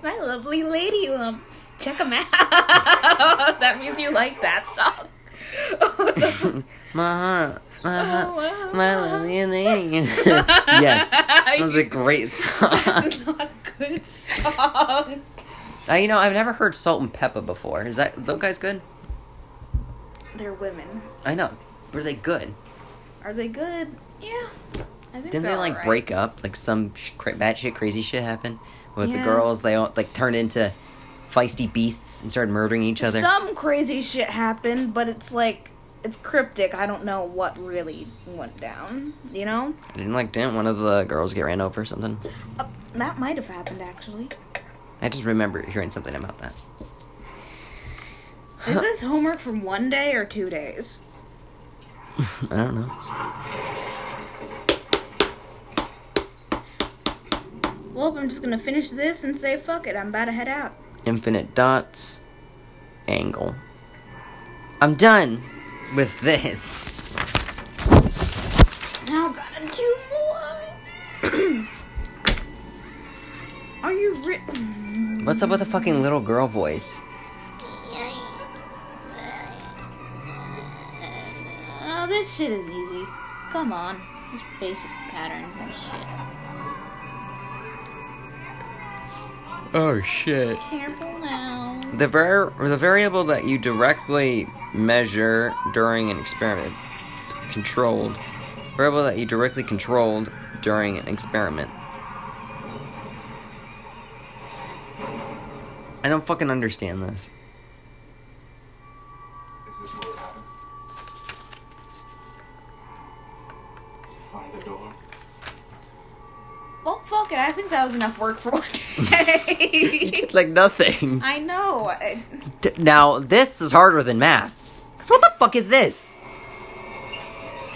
My lovely lady lumps. Check them out. That means you like that song. Oh, the... My heart. My, oh, wow. my lovely lady. Yes. That was a great song. That's not a good song. Uh, you know, I've never heard Salt and Peppa before. Is that those guys good? They're women. I know. Were they good? Are they good? Yeah. I think Didn't they, like, right. break up? Like, some sh- bad shit, crazy shit happened with yeah. the girls. They, all, like, turned into feisty beasts and started murdering each other. Some crazy shit happened, but it's, like... It's cryptic. I don't know what really went down, you know? Didn't, like, didn't one of the girls get ran over or something? Uh, that might have happened, actually. I just remember hearing something about that. Is this homework from one day or two days? I don't know. Well, I'm just gonna finish this and say, fuck it, I'm about to head out. Infinite dots. Angle. I'm done. With this. Now gotta do more. Are you written? What's up with the fucking little girl voice? Oh, this shit is easy. Come on. It's basic patterns and shit. Oh shit. Careful now. The var- the variable that you directly measure during an experiment controlled variable that you directly controlled during an experiment I don't fucking understand this. Is this what happened? Did you find the door? Well, fuck it. I think that was enough work for one day. You did like nothing. I know. Now, this is harder than math. Because what the fuck is this?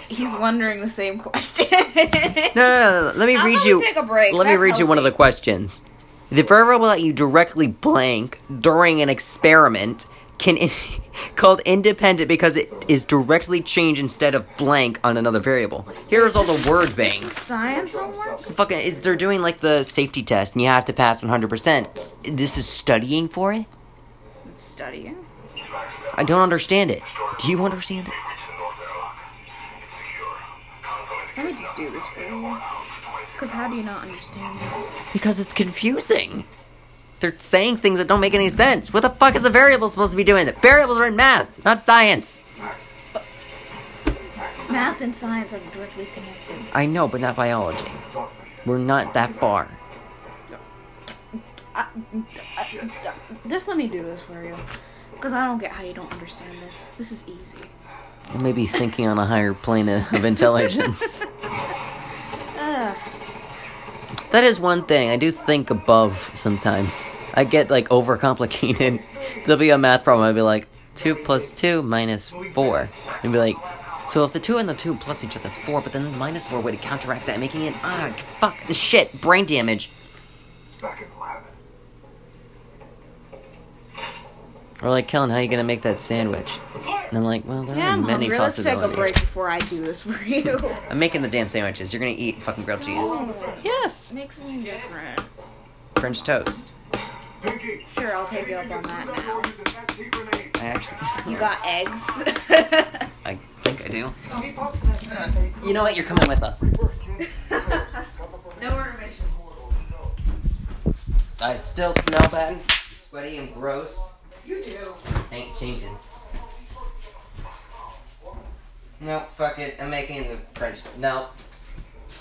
He's wondering the same question. no, no, no, no. Let me I'll read you. Take a break. Let That's me read healthy. you one of the questions. The variable that you directly blank during an experiment can in- called independent because it is directly changed instead of blank on another variable. Here is all the word banks. Is science homework? So fucking, is they're doing like the safety test and you have to pass one hundred percent. This is studying for it? It's studying? I don't understand it. Do you understand it? Let me just do this for you. Because how do you not understand this? Because it's confusing. They're saying things that don't make any sense. What the fuck is a variable supposed to be doing? Variables are in math, not science. But math and science are directly connected. I know, but not biology. We're not that far. I, I, just let me do this for you. Because I don't get how you don't understand this. This is easy. Well, maybe thinking on a higher plane of intelligence. Ugh. That is one thing. I do think above sometimes. I get, like, overcomplicated. There'll be a math problem. I'll be like, two plus two minus four. And be like, so if the two and the two plus each other, that's four. But then the minus four way to counteract that, making it, ah, fuck, this shit, brain damage. It's back in the lab. Or like, Kellen, how are you going to make that sandwich? And I'm like, well, there yeah, are many hungry. possibilities. Let's take a break before I do this for you. I'm making the damn sandwiches. You're going to eat fucking grilled cheese. Oh, yes. Make something different. French toast. Sure, I'll take you up on that now. I actually... You got eggs? I think I do. You know what? You're coming with us. No remission. I still smell bad. Sweaty and gross. You do. Ain't changing. No, fuck it. I'm making the French. No.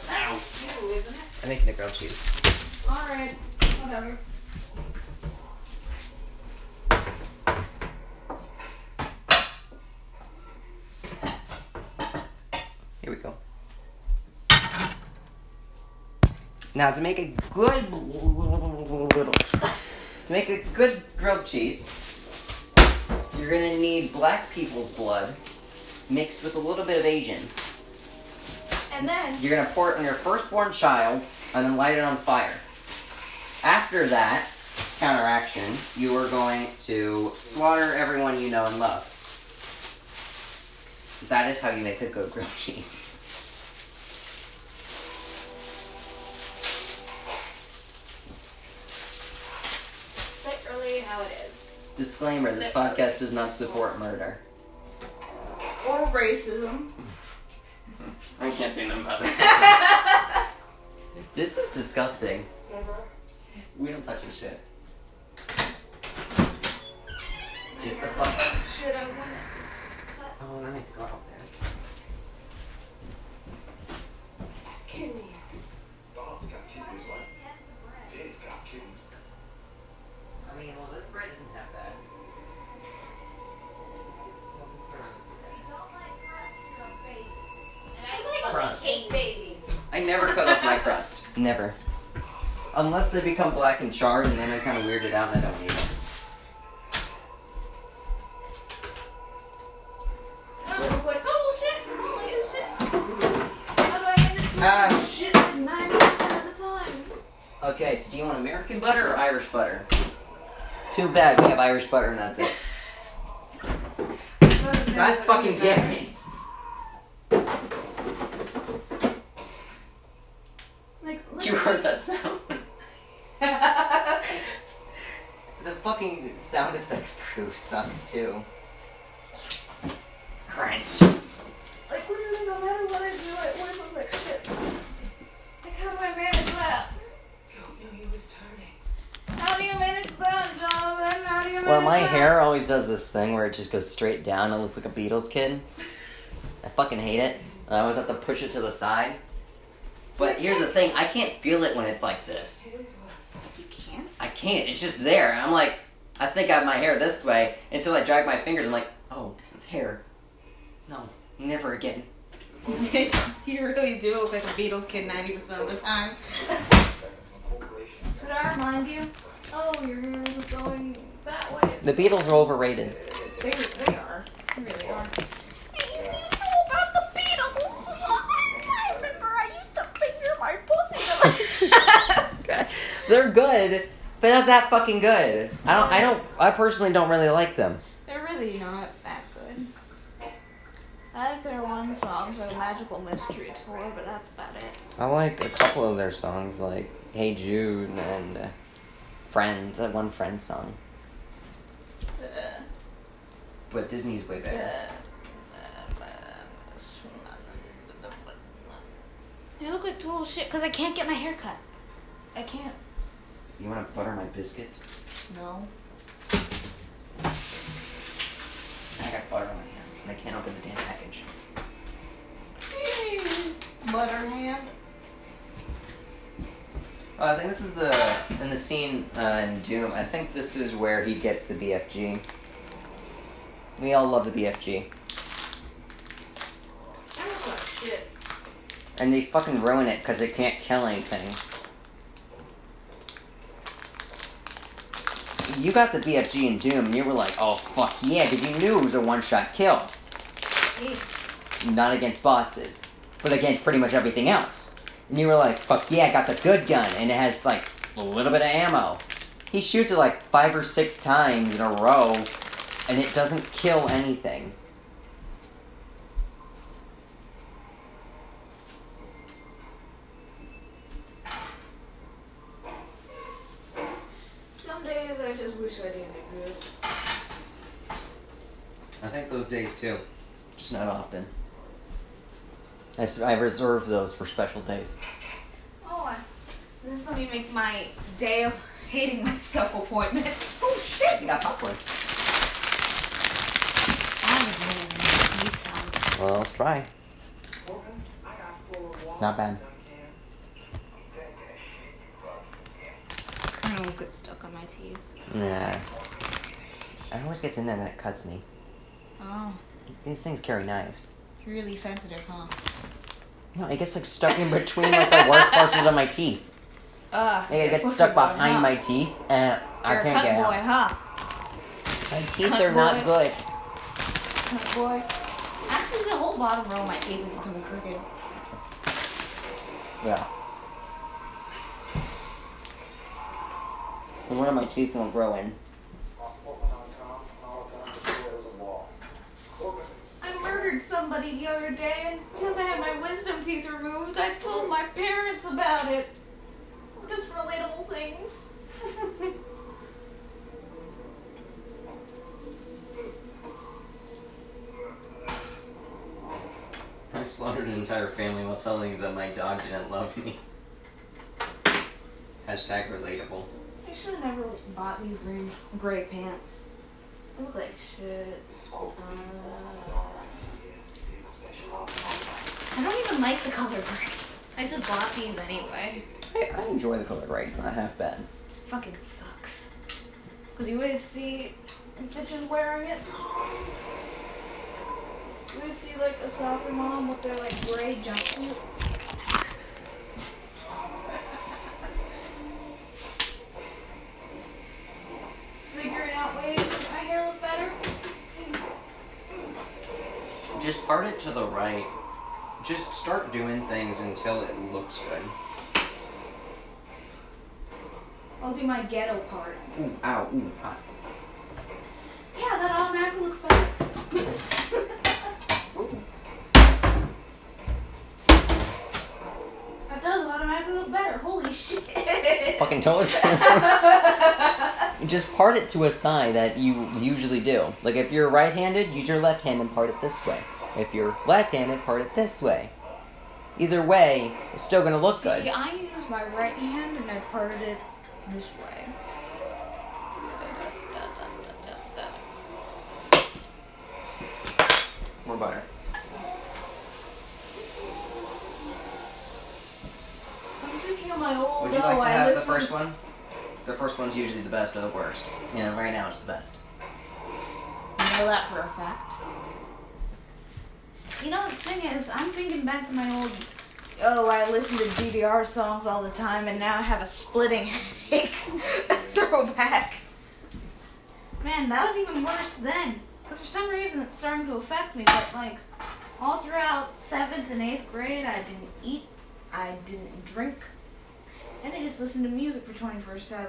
That's you, isn't it? I'm making the grilled cheese. Alright. Whatever. Here we go. Now, to make a good... to make a good grilled cheese... You're going to need black people's blood mixed with a little bit of Asian. And then? You're going to pour it on your firstborn child and then light it on fire. After that counteraction, you are going to slaughter everyone you know and love. That is how you make a good grilled cheese. That's really how it is. Disclaimer, this podcast does not support murder. Or racism. I can't say nothing about that. This is disgusting. Never. We don't touch this shit. Get the fuck out. Should I want it? Oh, I need to go out there. Kidneys. Bob's got kidneys, what? He's got kidneys. I mean, well, this bread isn't that bad. Well, this bread isn't that bad. I don't like crust. I like cake babies. I never cut off my crust. Never. Unless they become black and charred, and then I kind of weird it out and I don't need it. I'm gonna put double shit and holy this shit. How do I get this ah. shit ninety percent of the time? Okay, so do you want American butter or Irish butter? Too bad we have Irish butter and that's it. God fucking damn it. Like, like, you heard that sound? The fucking sound effects crew sucks too. Crunch. Like literally no matter what I do, it always looks like shit. Like how do I manage that? How do you manage that, Jonathan? How do you manage Well, my that? hair always does this thing where it just goes straight down. I look like a Beatles kid. I fucking hate it. I always have to push it to the side. But here's the thing. I can't feel it when it's like this. You can't? I can't. It's just there. I'm like, I think I have my hair this way until I drag my fingers and I'm like, oh, it's hair. No, never again. You really do look like a Beatles kid ninety percent of the time. Should I remind you? Oh, your hair is going that way. The Beatles are overrated. They, they are. They really are. They're good, but not that fucking good. I don't. I don't. I personally don't really like them. They're really not that good. I like their one song, "The Magical Mystery Tour," but that's about it. I like a couple of their songs, like "Hey Jude" and uh, "Friends." That one Friend song. Uh, but Disney's way better. Uh, uh, you look like total shit because I can't get my hair cut. I can't. You want to butter my biscuits? No. I got butter on my hands, and I can't open the damn package. Butter hand. Oh, I think this is the in the scene uh, in Doom. I think this is where he gets the B F G. We all love the B F G. That looks like shit. And they fucking ruin it because they can't kill anything. You got the B F G in Doom, and you were like, oh, fuck yeah, because you knew it was a one-shot kill. Not against bosses, but against pretty much everything else. And you were like, fuck yeah, I got the good gun, and it has, like, a little bit of ammo. He shoots it, like, five or six times in a row, and it doesn't kill anything. I think those days too. Just not often. I, I reserve those for special days. Oh, this let me make my day of hating myself appointment. Oh shit, you got popcorn. Well, let's try. Not bad. I always get stuck on my teeth. Yeah. I always get in there and it cuts me. Oh. These things carry knives. You're really sensitive, huh? No, it gets like stuck in between like the worst parts of my teeth. Uh, it gets stuck behind my teeth and I can't get out. You're a cut boy, huh? My teeth are not good. Cut boy. Actually, the whole bottom row of my teeth is becoming crooked. Yeah. And one of my teeth won't grow in. Somebody the other day, and because I had my wisdom teeth removed, I told my parents about it. Just relatable things. I slaughtered an entire family while telling you that my dog didn't love me. Hashtag relatable. I should have never bought these green gray pants. They look like shit. Uh, I don't even like the color gray. I just bought these anyway. I, I enjoy the color gray. It's not half bad. It fucking sucks. Because you always see bitches wearing it. You always see like a soccer mom with their like gray jumpsuit. Figuring out ways to make my hair look better. Just part it to the right. Just start doing things until it looks good. I'll do my ghetto part. Ooh, ow, ooh, hot. Yeah, that automatically looks better. That does automatically look better. Holy shit. Fucking told you. Just part it to a side that you usually do. Like if you're right-handed, use your left hand and part it this way. If you're left-handed, part it this way. Either way, it's still gonna look See, good. See, I use my right hand and I parted it this way. Da, da, da, da, da, da. More butter. I'm thinking of my old. Would you like to have I the first one? the first one's usually the best or the worst. And right now it's the best. I know that for a fact. You know, the thing is, I'm thinking back to my old, oh, I listen to D D R songs all the time, and now I have a splitting headache. Throwback. Man, that was even worse then. Because for some reason it's starting to affect me, but like, all throughout seventh and eighth grade, I didn't eat, I didn't drink, and I just listened to music for twenty-four seven,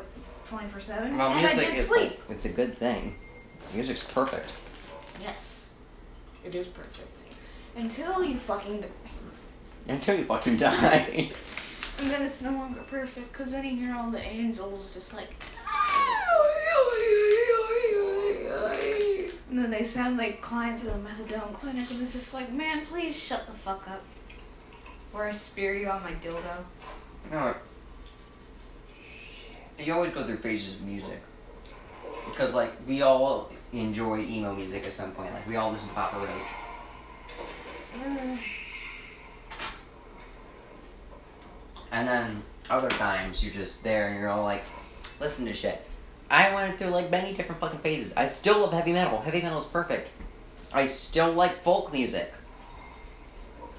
twenty-four seven, well, and I didn't is sleep. Like, it's a good thing. Music's perfect. Yes. It is perfect. Until you fucking die. Until you fucking die. And then it's no longer perfect, because then you hear all the angels just like... And then they sound like clients of the methadone clinic, and it's just like, man, please shut the fuck up. Or I spear you on my dildo. No. You always go through phases of music. Because, like, we all enjoy emo music at some point. Like, we all listen to Papa Roach. Mm. And then other times you're just there and you're all like, listen to shit. I went through like many different fucking phases. I still love heavy metal. Heavy metal is perfect. I still like folk music.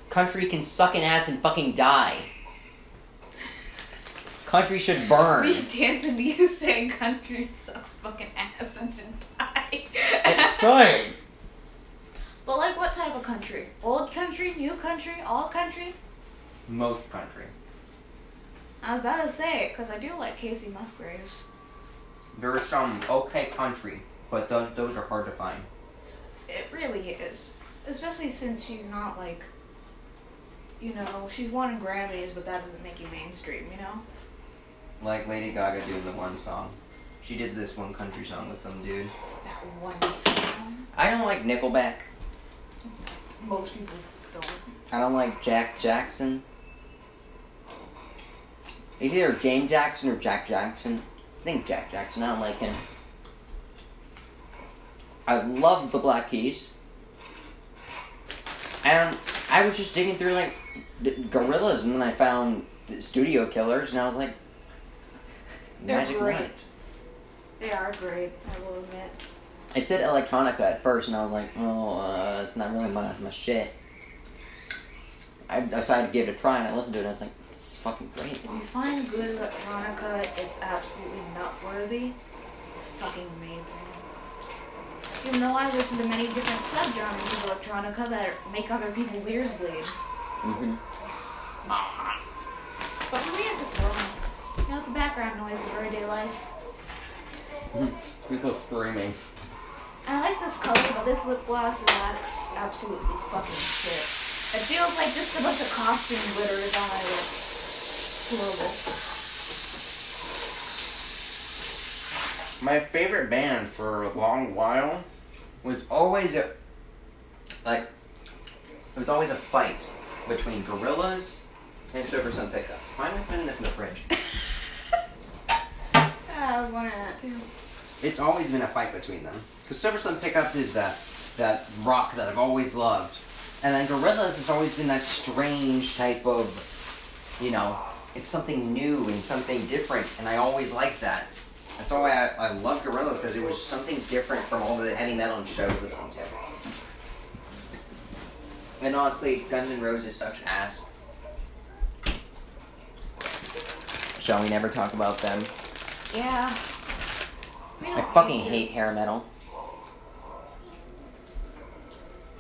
Country can suck an ass and fucking die. Country should burn. Me dancing to you saying country sucks fucking ass and should die. It's fine. But like what type of country? Old country, new country, all country? Most country. I was about to say it because I do like Casey Musgraves. There's some okay country, but those those are hard to find. It really is. Especially since she's not like, you know, she's won in Grammys, but that doesn't make you mainstream, you know? Like Lady Gaga doing the one song. She did this one country song with some dude. That one song? I don't like Nickelback. Most people don't. I don't like Jack Jackson. It's either James Jackson or Jack Jackson. I think Jack Jackson. I don't like him. I love the Black Keys. And I was just digging through like the Gorillaz, and then I found the Studio Killers, and I was like, they're Magic great. Night. They are great. I will admit. I said electronica at first, and I was like, oh, uh, it's not really my my shit. I decided to give it a try, and I listened to it, and I was like, it's fucking great. If you find good electronica, it's absolutely noteworthy. It's fucking amazing. Even though I listen to many different subgenres of electronica that make other people's ears bleed. Mm-hmm. But for me, it's just normal. You know, it's a background noise of everyday life. People screaming. I like this color, but this lip gloss is absolutely fucking shit. It feels like just a bunch of costume glitter is on my lips. Horrible. My favorite band for a long while was always a... Like, it was always a fight between Gorillaz and Super Sun Pickups. Why am I putting this in the fridge? Yeah, I was wondering that too. It's always been a fight between them. Because Super Sun Pickups is that, that rock that I've always loved. And then Gorillaz has always been that strange type of, you know, it's something new and something different, and I always liked that. That's why I, I love Gorillaz, because it was something different from all the heavy metal and shit I was listening to. And honestly, Guns N' Roses sucks ass. Shall we never talk about them? Yeah. I fucking hate hair metal.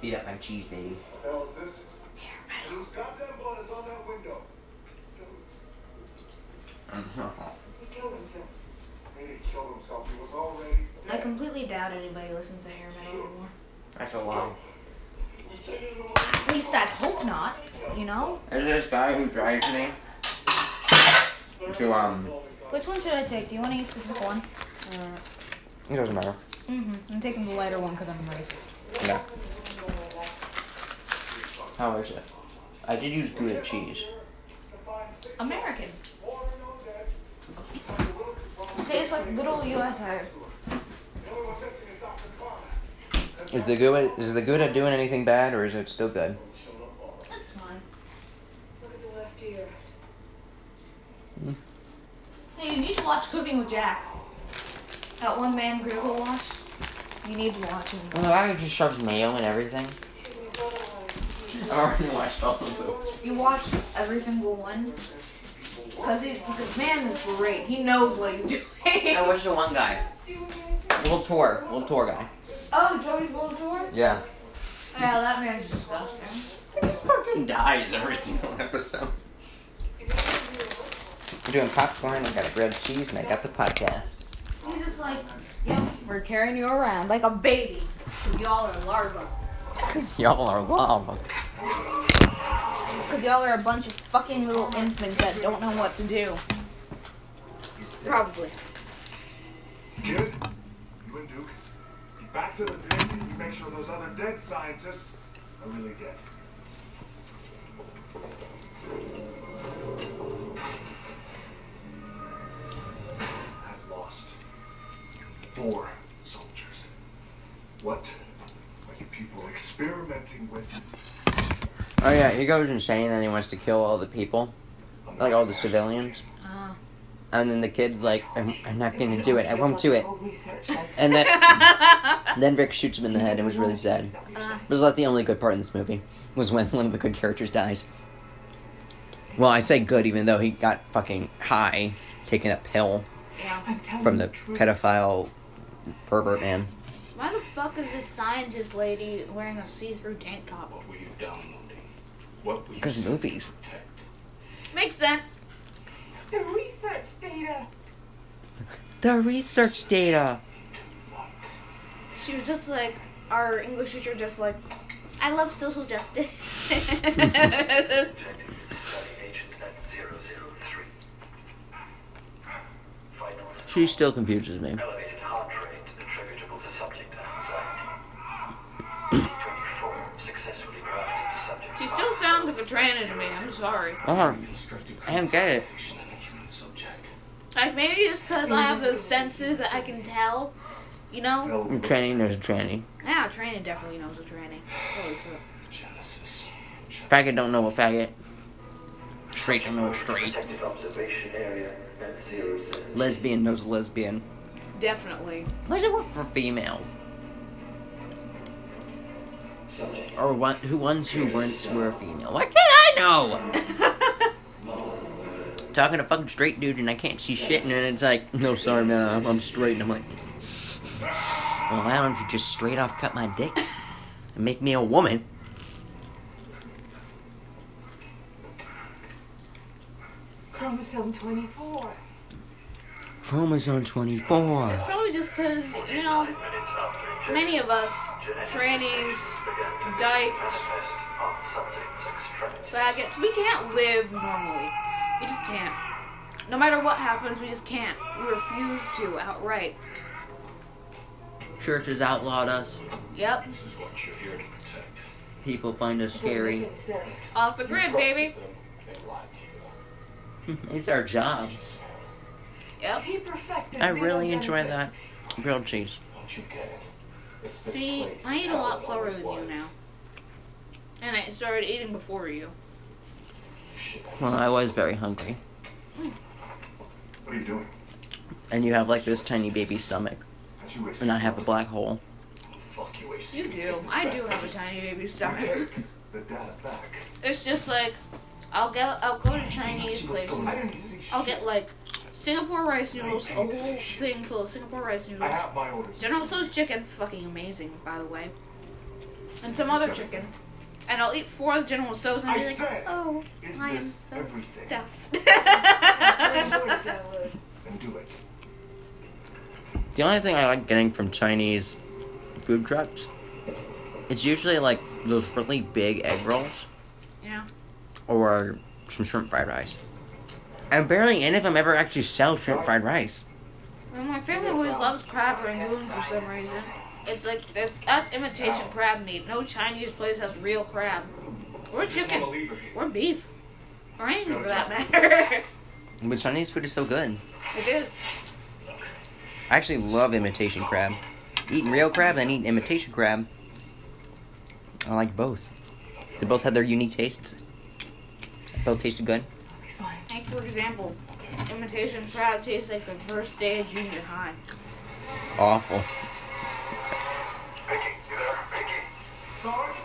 Beat up my cheese, baby. I completely doubt anybody listens to hair metal anymore. That's a lie. At least I hope not, you know? There's this guy who drives me to, um... Which one should I take? Do you want any specific one? Uh, it doesn't matter. Mm-hmm. I'm taking the lighter one because I'm racist. Yeah. How is it? I did use Gouda cheese. American. It tastes like good old U S A. Is the Gouda is the Gouda doing anything bad, or is it still good? It's fine. Look at the left ear. Hey, you need to watch Cooking with Jack. That one man Gribble watched. You need to watch him. Well, I just shoved mayo and everything. I already watched all of those. You watched every single one? Because the man is great. He knows what he's doing. I watched the one guy. World Tour. World Tour guy. Oh, Joey's World Tour? Yeah. Yeah, that man's disgusting. He just fucking dies every single episode. I'm doing popcorn, I got a grilled cheese, and I got the podcast. He's just like, yep, we're carrying you around like a baby. Y'all are larva. Because y'all are lava. Because y'all are a bunch of fucking little infants that don't know what to do. Probably. Good. You and Duke. Back to the pit and make sure those other dead scientists are really dead. I've lost four soldiers. What? People experimenting with. Oh yeah, he goes insane and he wants to kill all the people, like all the civilians. Oh. And then the kid's like, I'm, I'm not going to do it, I won't do it. And then then Rick shoots him in the head. It was really sad. Uh. It was like the only good part in this movie was when one of the good characters dies. Well, I say good even though he got fucking high, taking a pill yeah. from the pedophile pervert man. Why the fuck is this scientist lady wearing a see-through tank top? What were you downloading? What were you Because movies. Makes sense. The research data. The research data. She was just like, our English teacher just like, I love social justice. She still confuses me. Granted, me, I'm sorry. Oh, I don't get it. Like, maybe just because I have those senses that I can tell, you know? I'm training, there's a tranny. Yeah, tranny definitely knows a tranny. Holy shit. Faggot don't know a faggot. Straight don't know a straight. Lesbian knows a lesbian. Definitely. Why does it work for females? Or one, who ones who once were a female. Why can't I know? Talking to a fucking straight dude and I can't see shit, and then it's like, no, sorry, man, I'm straight. And I'm like, well, why don't you just straight off cut my dick and make me a woman? Chromosome twenty-four. Chromosome twenty-four. It's probably just because, you know, many of us, trannies, dykes, faggots, we can't live normally. We just can't. No matter what happens, we just can't. We refuse to outright. Churches outlawed us. Yep. This is what you're here to protect. People find us scary. Off the grid, baby. It's our job. Yep. I really enjoy that grilled cheese. You get it. It's this See, place. I eat a lot slower than you now. And I started eating before you. Well, I was very hungry. Mm. What are you doing? And you have like this tiny baby stomach. And I have a black hole. You do. I do have a tiny baby stomach. It's just like, I'll go, I'll go to Chinese places. I'll get like Singapore rice noodles, a whole thing full of Singapore rice noodles. I have my orders. General Tso's chicken, fucking amazing, by the way. And some other chicken. And I'll eat four of General Tso's and I'll be like, oh, I am so everything? stuffed. The only thing I like getting from Chinese food trucks, it's usually like those really big egg rolls. Yeah. Or some shrimp fried rice. I'm barely in if I'm ever actually sell shrimp fried rice. Well, my family always loves crab rangoon for some reason. It's like, it's, that's imitation crab meat. No Chinese place has real crab. Or chicken. Or beef. Or anything for that matter. But Chinese food is so good. It is. I actually love imitation crab. Eating real crab and eating imitation crab. I like both. They both had their unique tastes. Both tasted good. Like, for example, imitation crab tastes like the first day of junior high. Awful. Vicky, you there? Vicky? Sarge,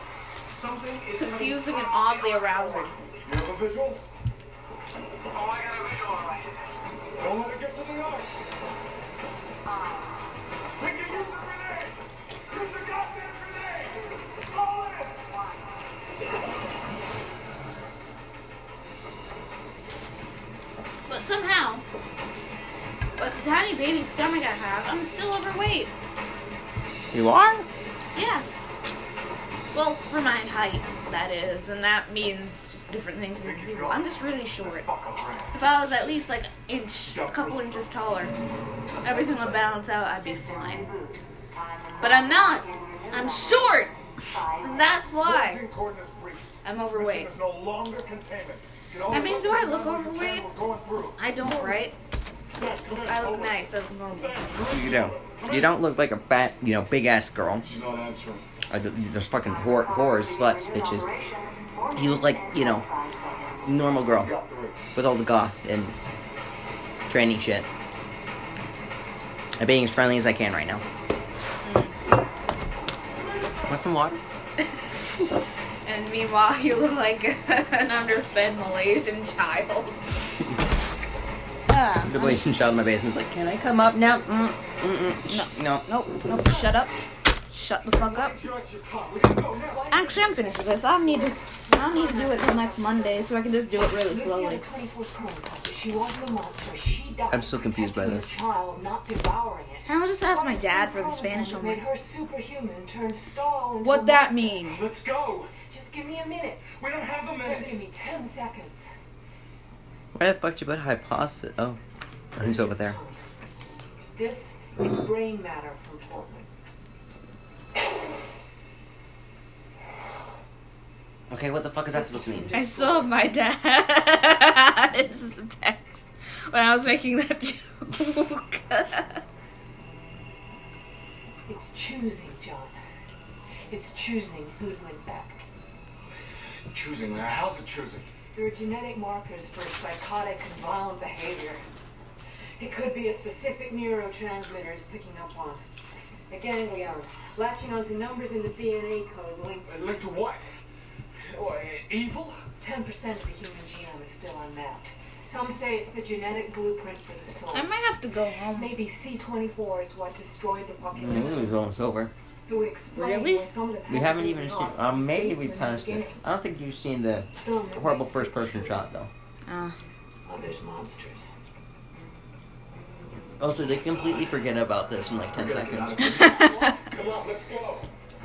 something is confusing and oddly arousing. You have a visual? Oh, I got a visual alright. Don't let it get to the arc. Vicky, use the grenade! Use the goddamn grenade! All in it! But somehow, with the tiny baby stomach I have, I'm still overweight. You are? Yes. Well, for my height, that is, and that means different things to people. I'm just really short. If I was at least like an inch, a couple inches taller, everything would balance out, I'd be fine. But I'm not. I'm short. And that's why I'm overweight. I mean, do I look overweight? I don't, right? I look nice, I look normal. You don't. You don't look like a fat, you know, big-ass girl. She's not answering. Uh, there's fucking whore, whores, sluts, bitches. You look like, you know, normal girl. With all the goth and tranny shit. I'm being as friendly as I can right now. Mm. Want some water? And meanwhile, you look like an underfed Malaysian child. The Malaysian child in my basement is like, can I come up now? Mm, mm, mm, no, no, no, no, shut up. Shut the fuck up. Actually, I'm finished with this. I don't need to, I don't need to do it till next Monday, so I can just do it really slowly. I'm so confused by this. I'll just ask my dad for the Spanish on my... What'd that mean? Let's go. Just give me a minute. We don't have a minute. Give me ten seconds. Where the fuck did you put hypothesis? Oh, who's over there? This is brain matter from Portland. Okay, what the fuck is that supposed to mean? I saw my dad. This is a text when I was making that joke. It's choosing, John. It's choosing who went back. It's choosing. How's it choosing? There are genetic markers for psychotic and violent behavior. It could be a specific neurotransmitter is picking up on. The ganglion, latching onto numbers in the D N A code linked... Uh, linked to what? Or, uh, evil? ten percent of the human genome is still unmapped. Some say it's the genetic blueprint for the soul. I might have to go home. Maybe C twenty-four is what destroyed the population. Mm, it was almost over. Really? We haven't even seen... Uh, maybe we punished it. I don't think you've seen the horrible first-person shot, though. Uh. Others monsters. Also, they completely forget about this in like ten seconds.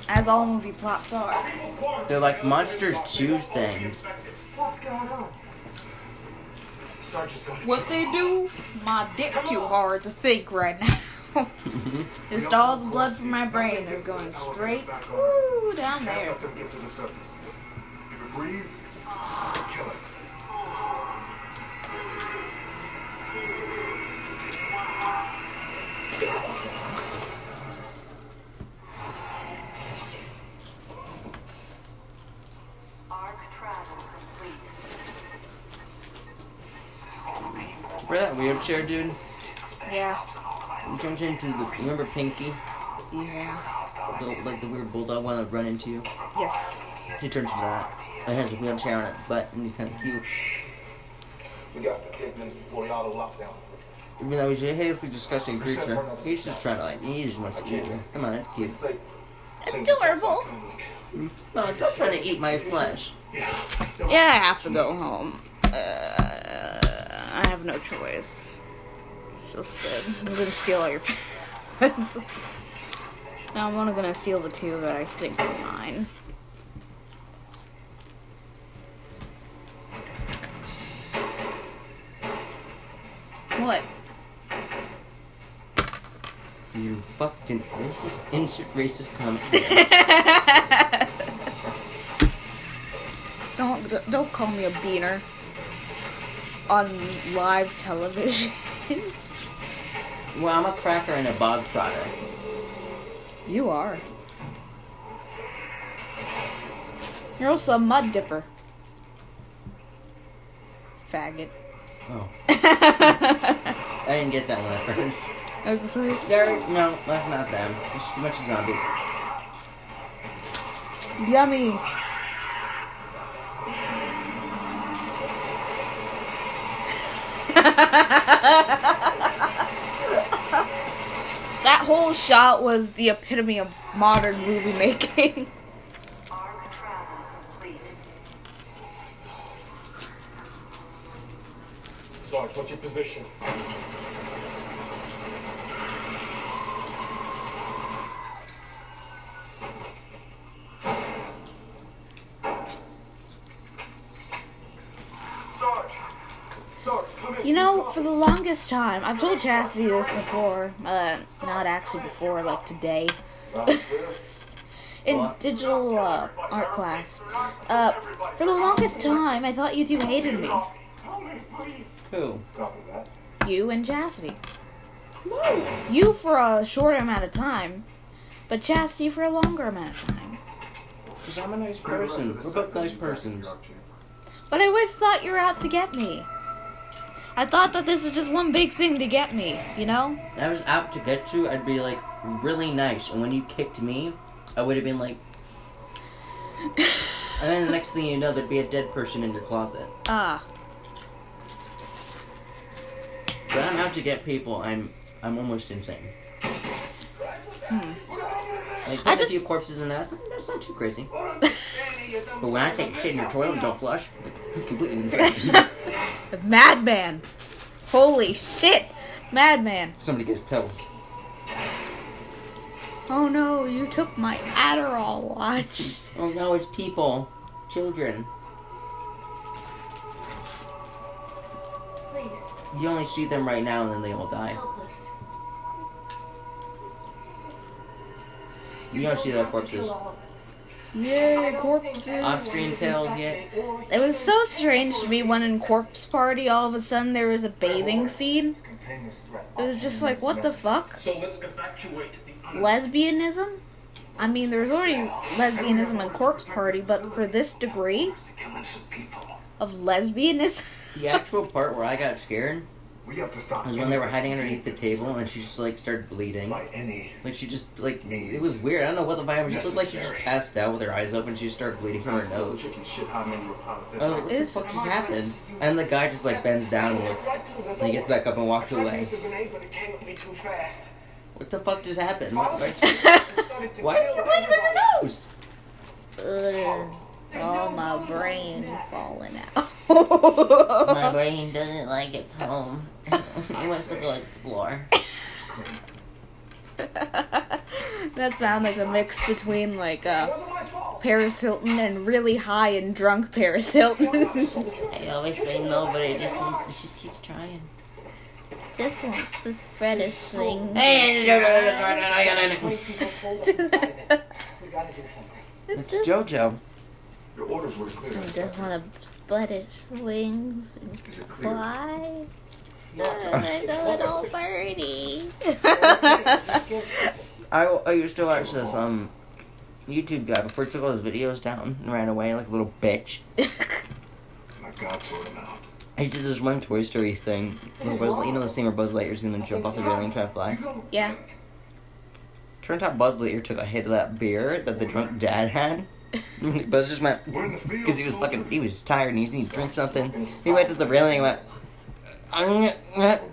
As all movie plots are. They're like, monsters choose things. What's going on? What they do? My dick too hard to think right now. Just all the blood from my brain is going straight woo, down there. If it breathes, kill it. Arc travel complete. Remember that wheelchair dude? Yeah. He turns into the... Remember Pinky? Yeah. The, like the weird bulldog one that would run into you? Yes. He turns into that. And has a wheelchair on its butt, and he's kind of cute. We got fifteen minutes before y'all the lockdowns. Even though he's a hideously disgusting creature, he's just trying to like... He just wants to eat you. Come on, it's cute. Adorable. No, it's not trying to eat my flesh. Yeah, I have to go home. Uh, I have no choice. Just said, I'm gonna steal all your pants. Now I'm only gonna steal the two that I think are mine. What? You fucking racist, insert racist comment. don't don't call me a beaner on live television. Well, I'm a cracker and a bog trotter. You are. You're also a mud dipper. Faggot. Oh. I didn't get that reference. I was just like... They're, no, that's not them. It's a bunch of zombies. Yummy! That whole shot was the epitome of modern movie making. Sarge, what's your position? You know, for the longest time, I've told Chastity this before, uh, not actually before, like today, in digital uh, art class. Uh, for the longest time, I thought you two hated me. Who? You and Chastity. No. You for a short amount of time, but Chastity for a longer amount of time. Because I'm a nice person. We're both nice persons. But I always thought you were out to get me. I thought that this is just one big thing to get me, you know? If I was out to get you, I'd be, like, really nice. And when you kicked me, I would have been like... And then the next thing you know, there'd be a dead person in your closet. Ah. But I'm out to get people, I'm I'm almost insane. Hmm. Like, there's just... a few corpses in that. That's not too crazy. But when I take shit in your toilet and don't flush, it's completely insane. Madman. Holy shit. Madman. Somebody gets pills. Oh no, you took my Adderall watch. Oh no, it's people. Children. Please. You only shoot them right now and then they all die. You don't see that corpses. Yay, corpses. Off-screen tales yet? It was so strange to me when in Corpse Party, all of a sudden there was a bathing scene. It was just like, what the fuck? So let's evacuate the lesbianism? I mean, there's already lesbianism in Corpse Party, but for this degree of lesbianism? The actual part where I got scared was when they were hiding underneath the table and she just, like, started bleeding. Like, she just, like, it was weird. I don't know what the vibe was. She looked like she just passed out with her eyes open. She just started bleeding from her nose. I was like, what the fuck just happened? And the guy just, like, bends down and looks. And he gets back up and walks away. What the fuck just happened? Why are you bleeding from your nose? Ugh. Oh, my brain falling out. My brain doesn't like its home. It wants to go explore. That sounds like a mix between, like, uh, Paris Hilton and really high and drunk Paris Hilton. I always say no, but it just, it just keeps trying. Just wants to spread his thing. Hey, I gotta do something. It's JoJo. Your orders were clear. He doesn't want to spread its wings and fly. I go at all birdie. I, I used to watch this um YouTube guy before he took all his videos down and ran away like a little bitch. My God, sort him out. He did this one Toy Story thing. Buzz, you know the scene where Buzz Lightyear's going to jump off the railing and try to fly? Yeah. Turns out Buzz Lightyear took a hit of that beer that the drunk dad had. Buzz just went, because he was fucking, he was tired and he needed to drink something. He went to the railing and went,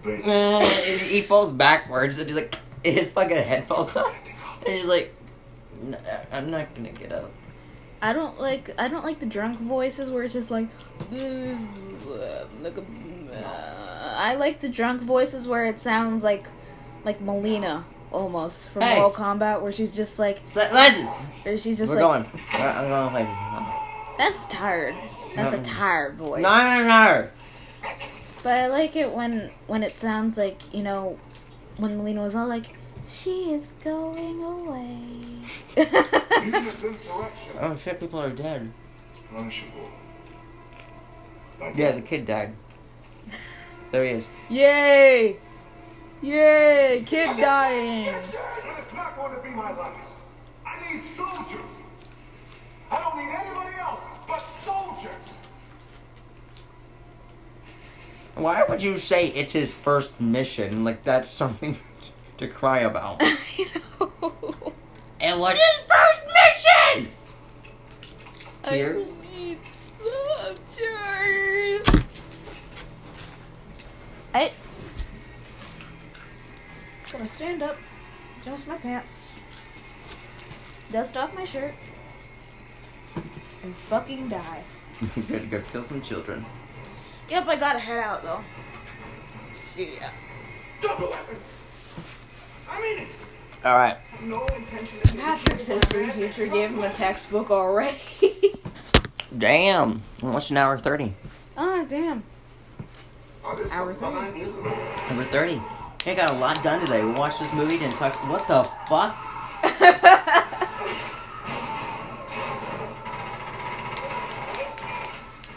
and he falls backwards and he's like, his fucking head falls up. And he's like, no, I'm not gonna get up. I don't like, I don't like the drunk voices where it's just like, I like the drunk voices where it sounds like, like Melina. Almost from hey. Mortal Kombat, where she's just like, listen. She's just We're like, going. I'm going play. That's tired. That's no. a tired voice. No, no, no. But I like it when when it sounds like, you know, when Melina was all like, she is going away. Oh shit! People are dead. Yeah, the kid died. There he is. Yay! Yay! Kid dying! Yes, and it's not going to be my last. I need soldiers. I don't need anybody else but soldiers. Why would you say it's his first mission? Like, that's something to cry about. I know. It was his first mission! Tears? I need some tears. I... I'm gonna stand up, adjust my pants, dust off my shirt, and fucking die. You gotta go kill some children. Yep, I gotta head out, though. See ya. Double weapon! I mean it! Alright. No intention of Patrick's history teacher gave him a textbook already. Damn. What's an hour thirty? Oh, damn. Hour thirty. Hour thirty. Hey, got a lot done today. We watched this movie, didn't talk... What the fuck?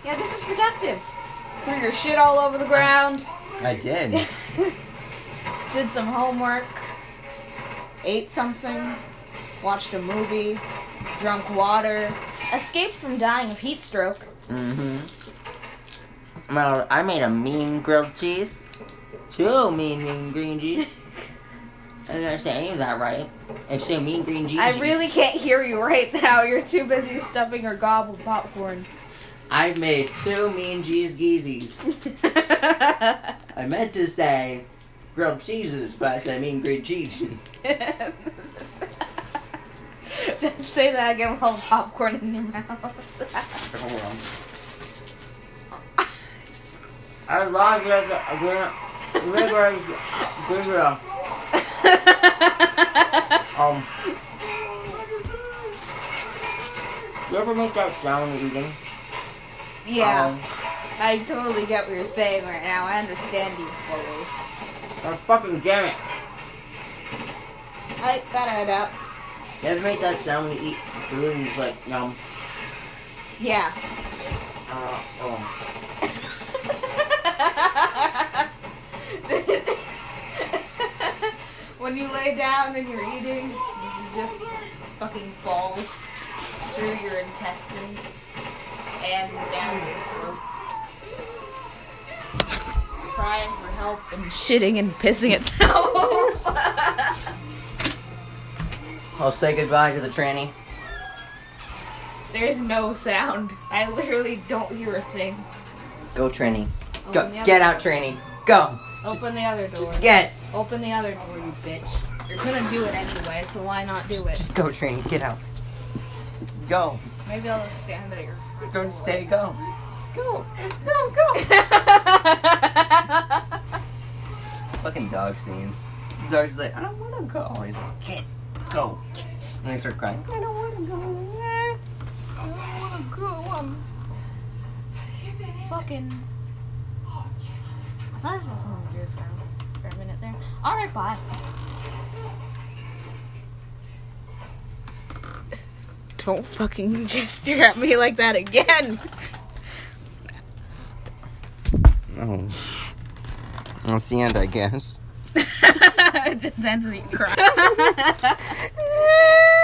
Yeah, this is productive. Threw your shit all over the ground. I did. Did some homework. Ate something. Watched a movie. Drunk water. Escaped from dying of heat stroke. Mm-hmm. Well, I made a mean grilled cheese. Two mean mean green cheese. I didn't understand any of that right. It's a mean green cheese. I really can't hear you right now. You're too busy stuffing your gobble popcorn. I made two mean cheese geezies. I meant to say grilled cheeses, but I said mean green cheese. Don't say that again while popcorn in your mouth. Hold on. I love green green green green. Um. You ever make that sound when eating? Yeah, um, I totally get what you're saying right now. I understand you fully. Oh, fucking damn it. I gotta head out. You ever make that sound when you eat food and it's like, yum? Yeah. Uh, oh. When you lay down and you're eating, it just fucking falls through your intestine. And down your throat. Crying for help and shitting and pissing itself. I'll say goodbye to the tranny. There's no sound. I literally don't hear a thing. Go, tranny. Open Go. Get out, door. tranny. Go. Open the other door. Just get. Open the other door, you bitch. You're gonna do it anyway, so why not do it? Just go, tranny. Get out. Go. Maybe I'll just stand at your front Don't door. stay, go. Go, go, go. It's fucking dog scenes. He's always like, I don't want to go. He's like, get, go. And they start crying. I don't want to go. I don't want to go. I'm fucking... I thought I saw something weird for a minute there. All right, bye. Don't fucking gesture at me like that again. No. That's the end, I guess. It just ends me crying.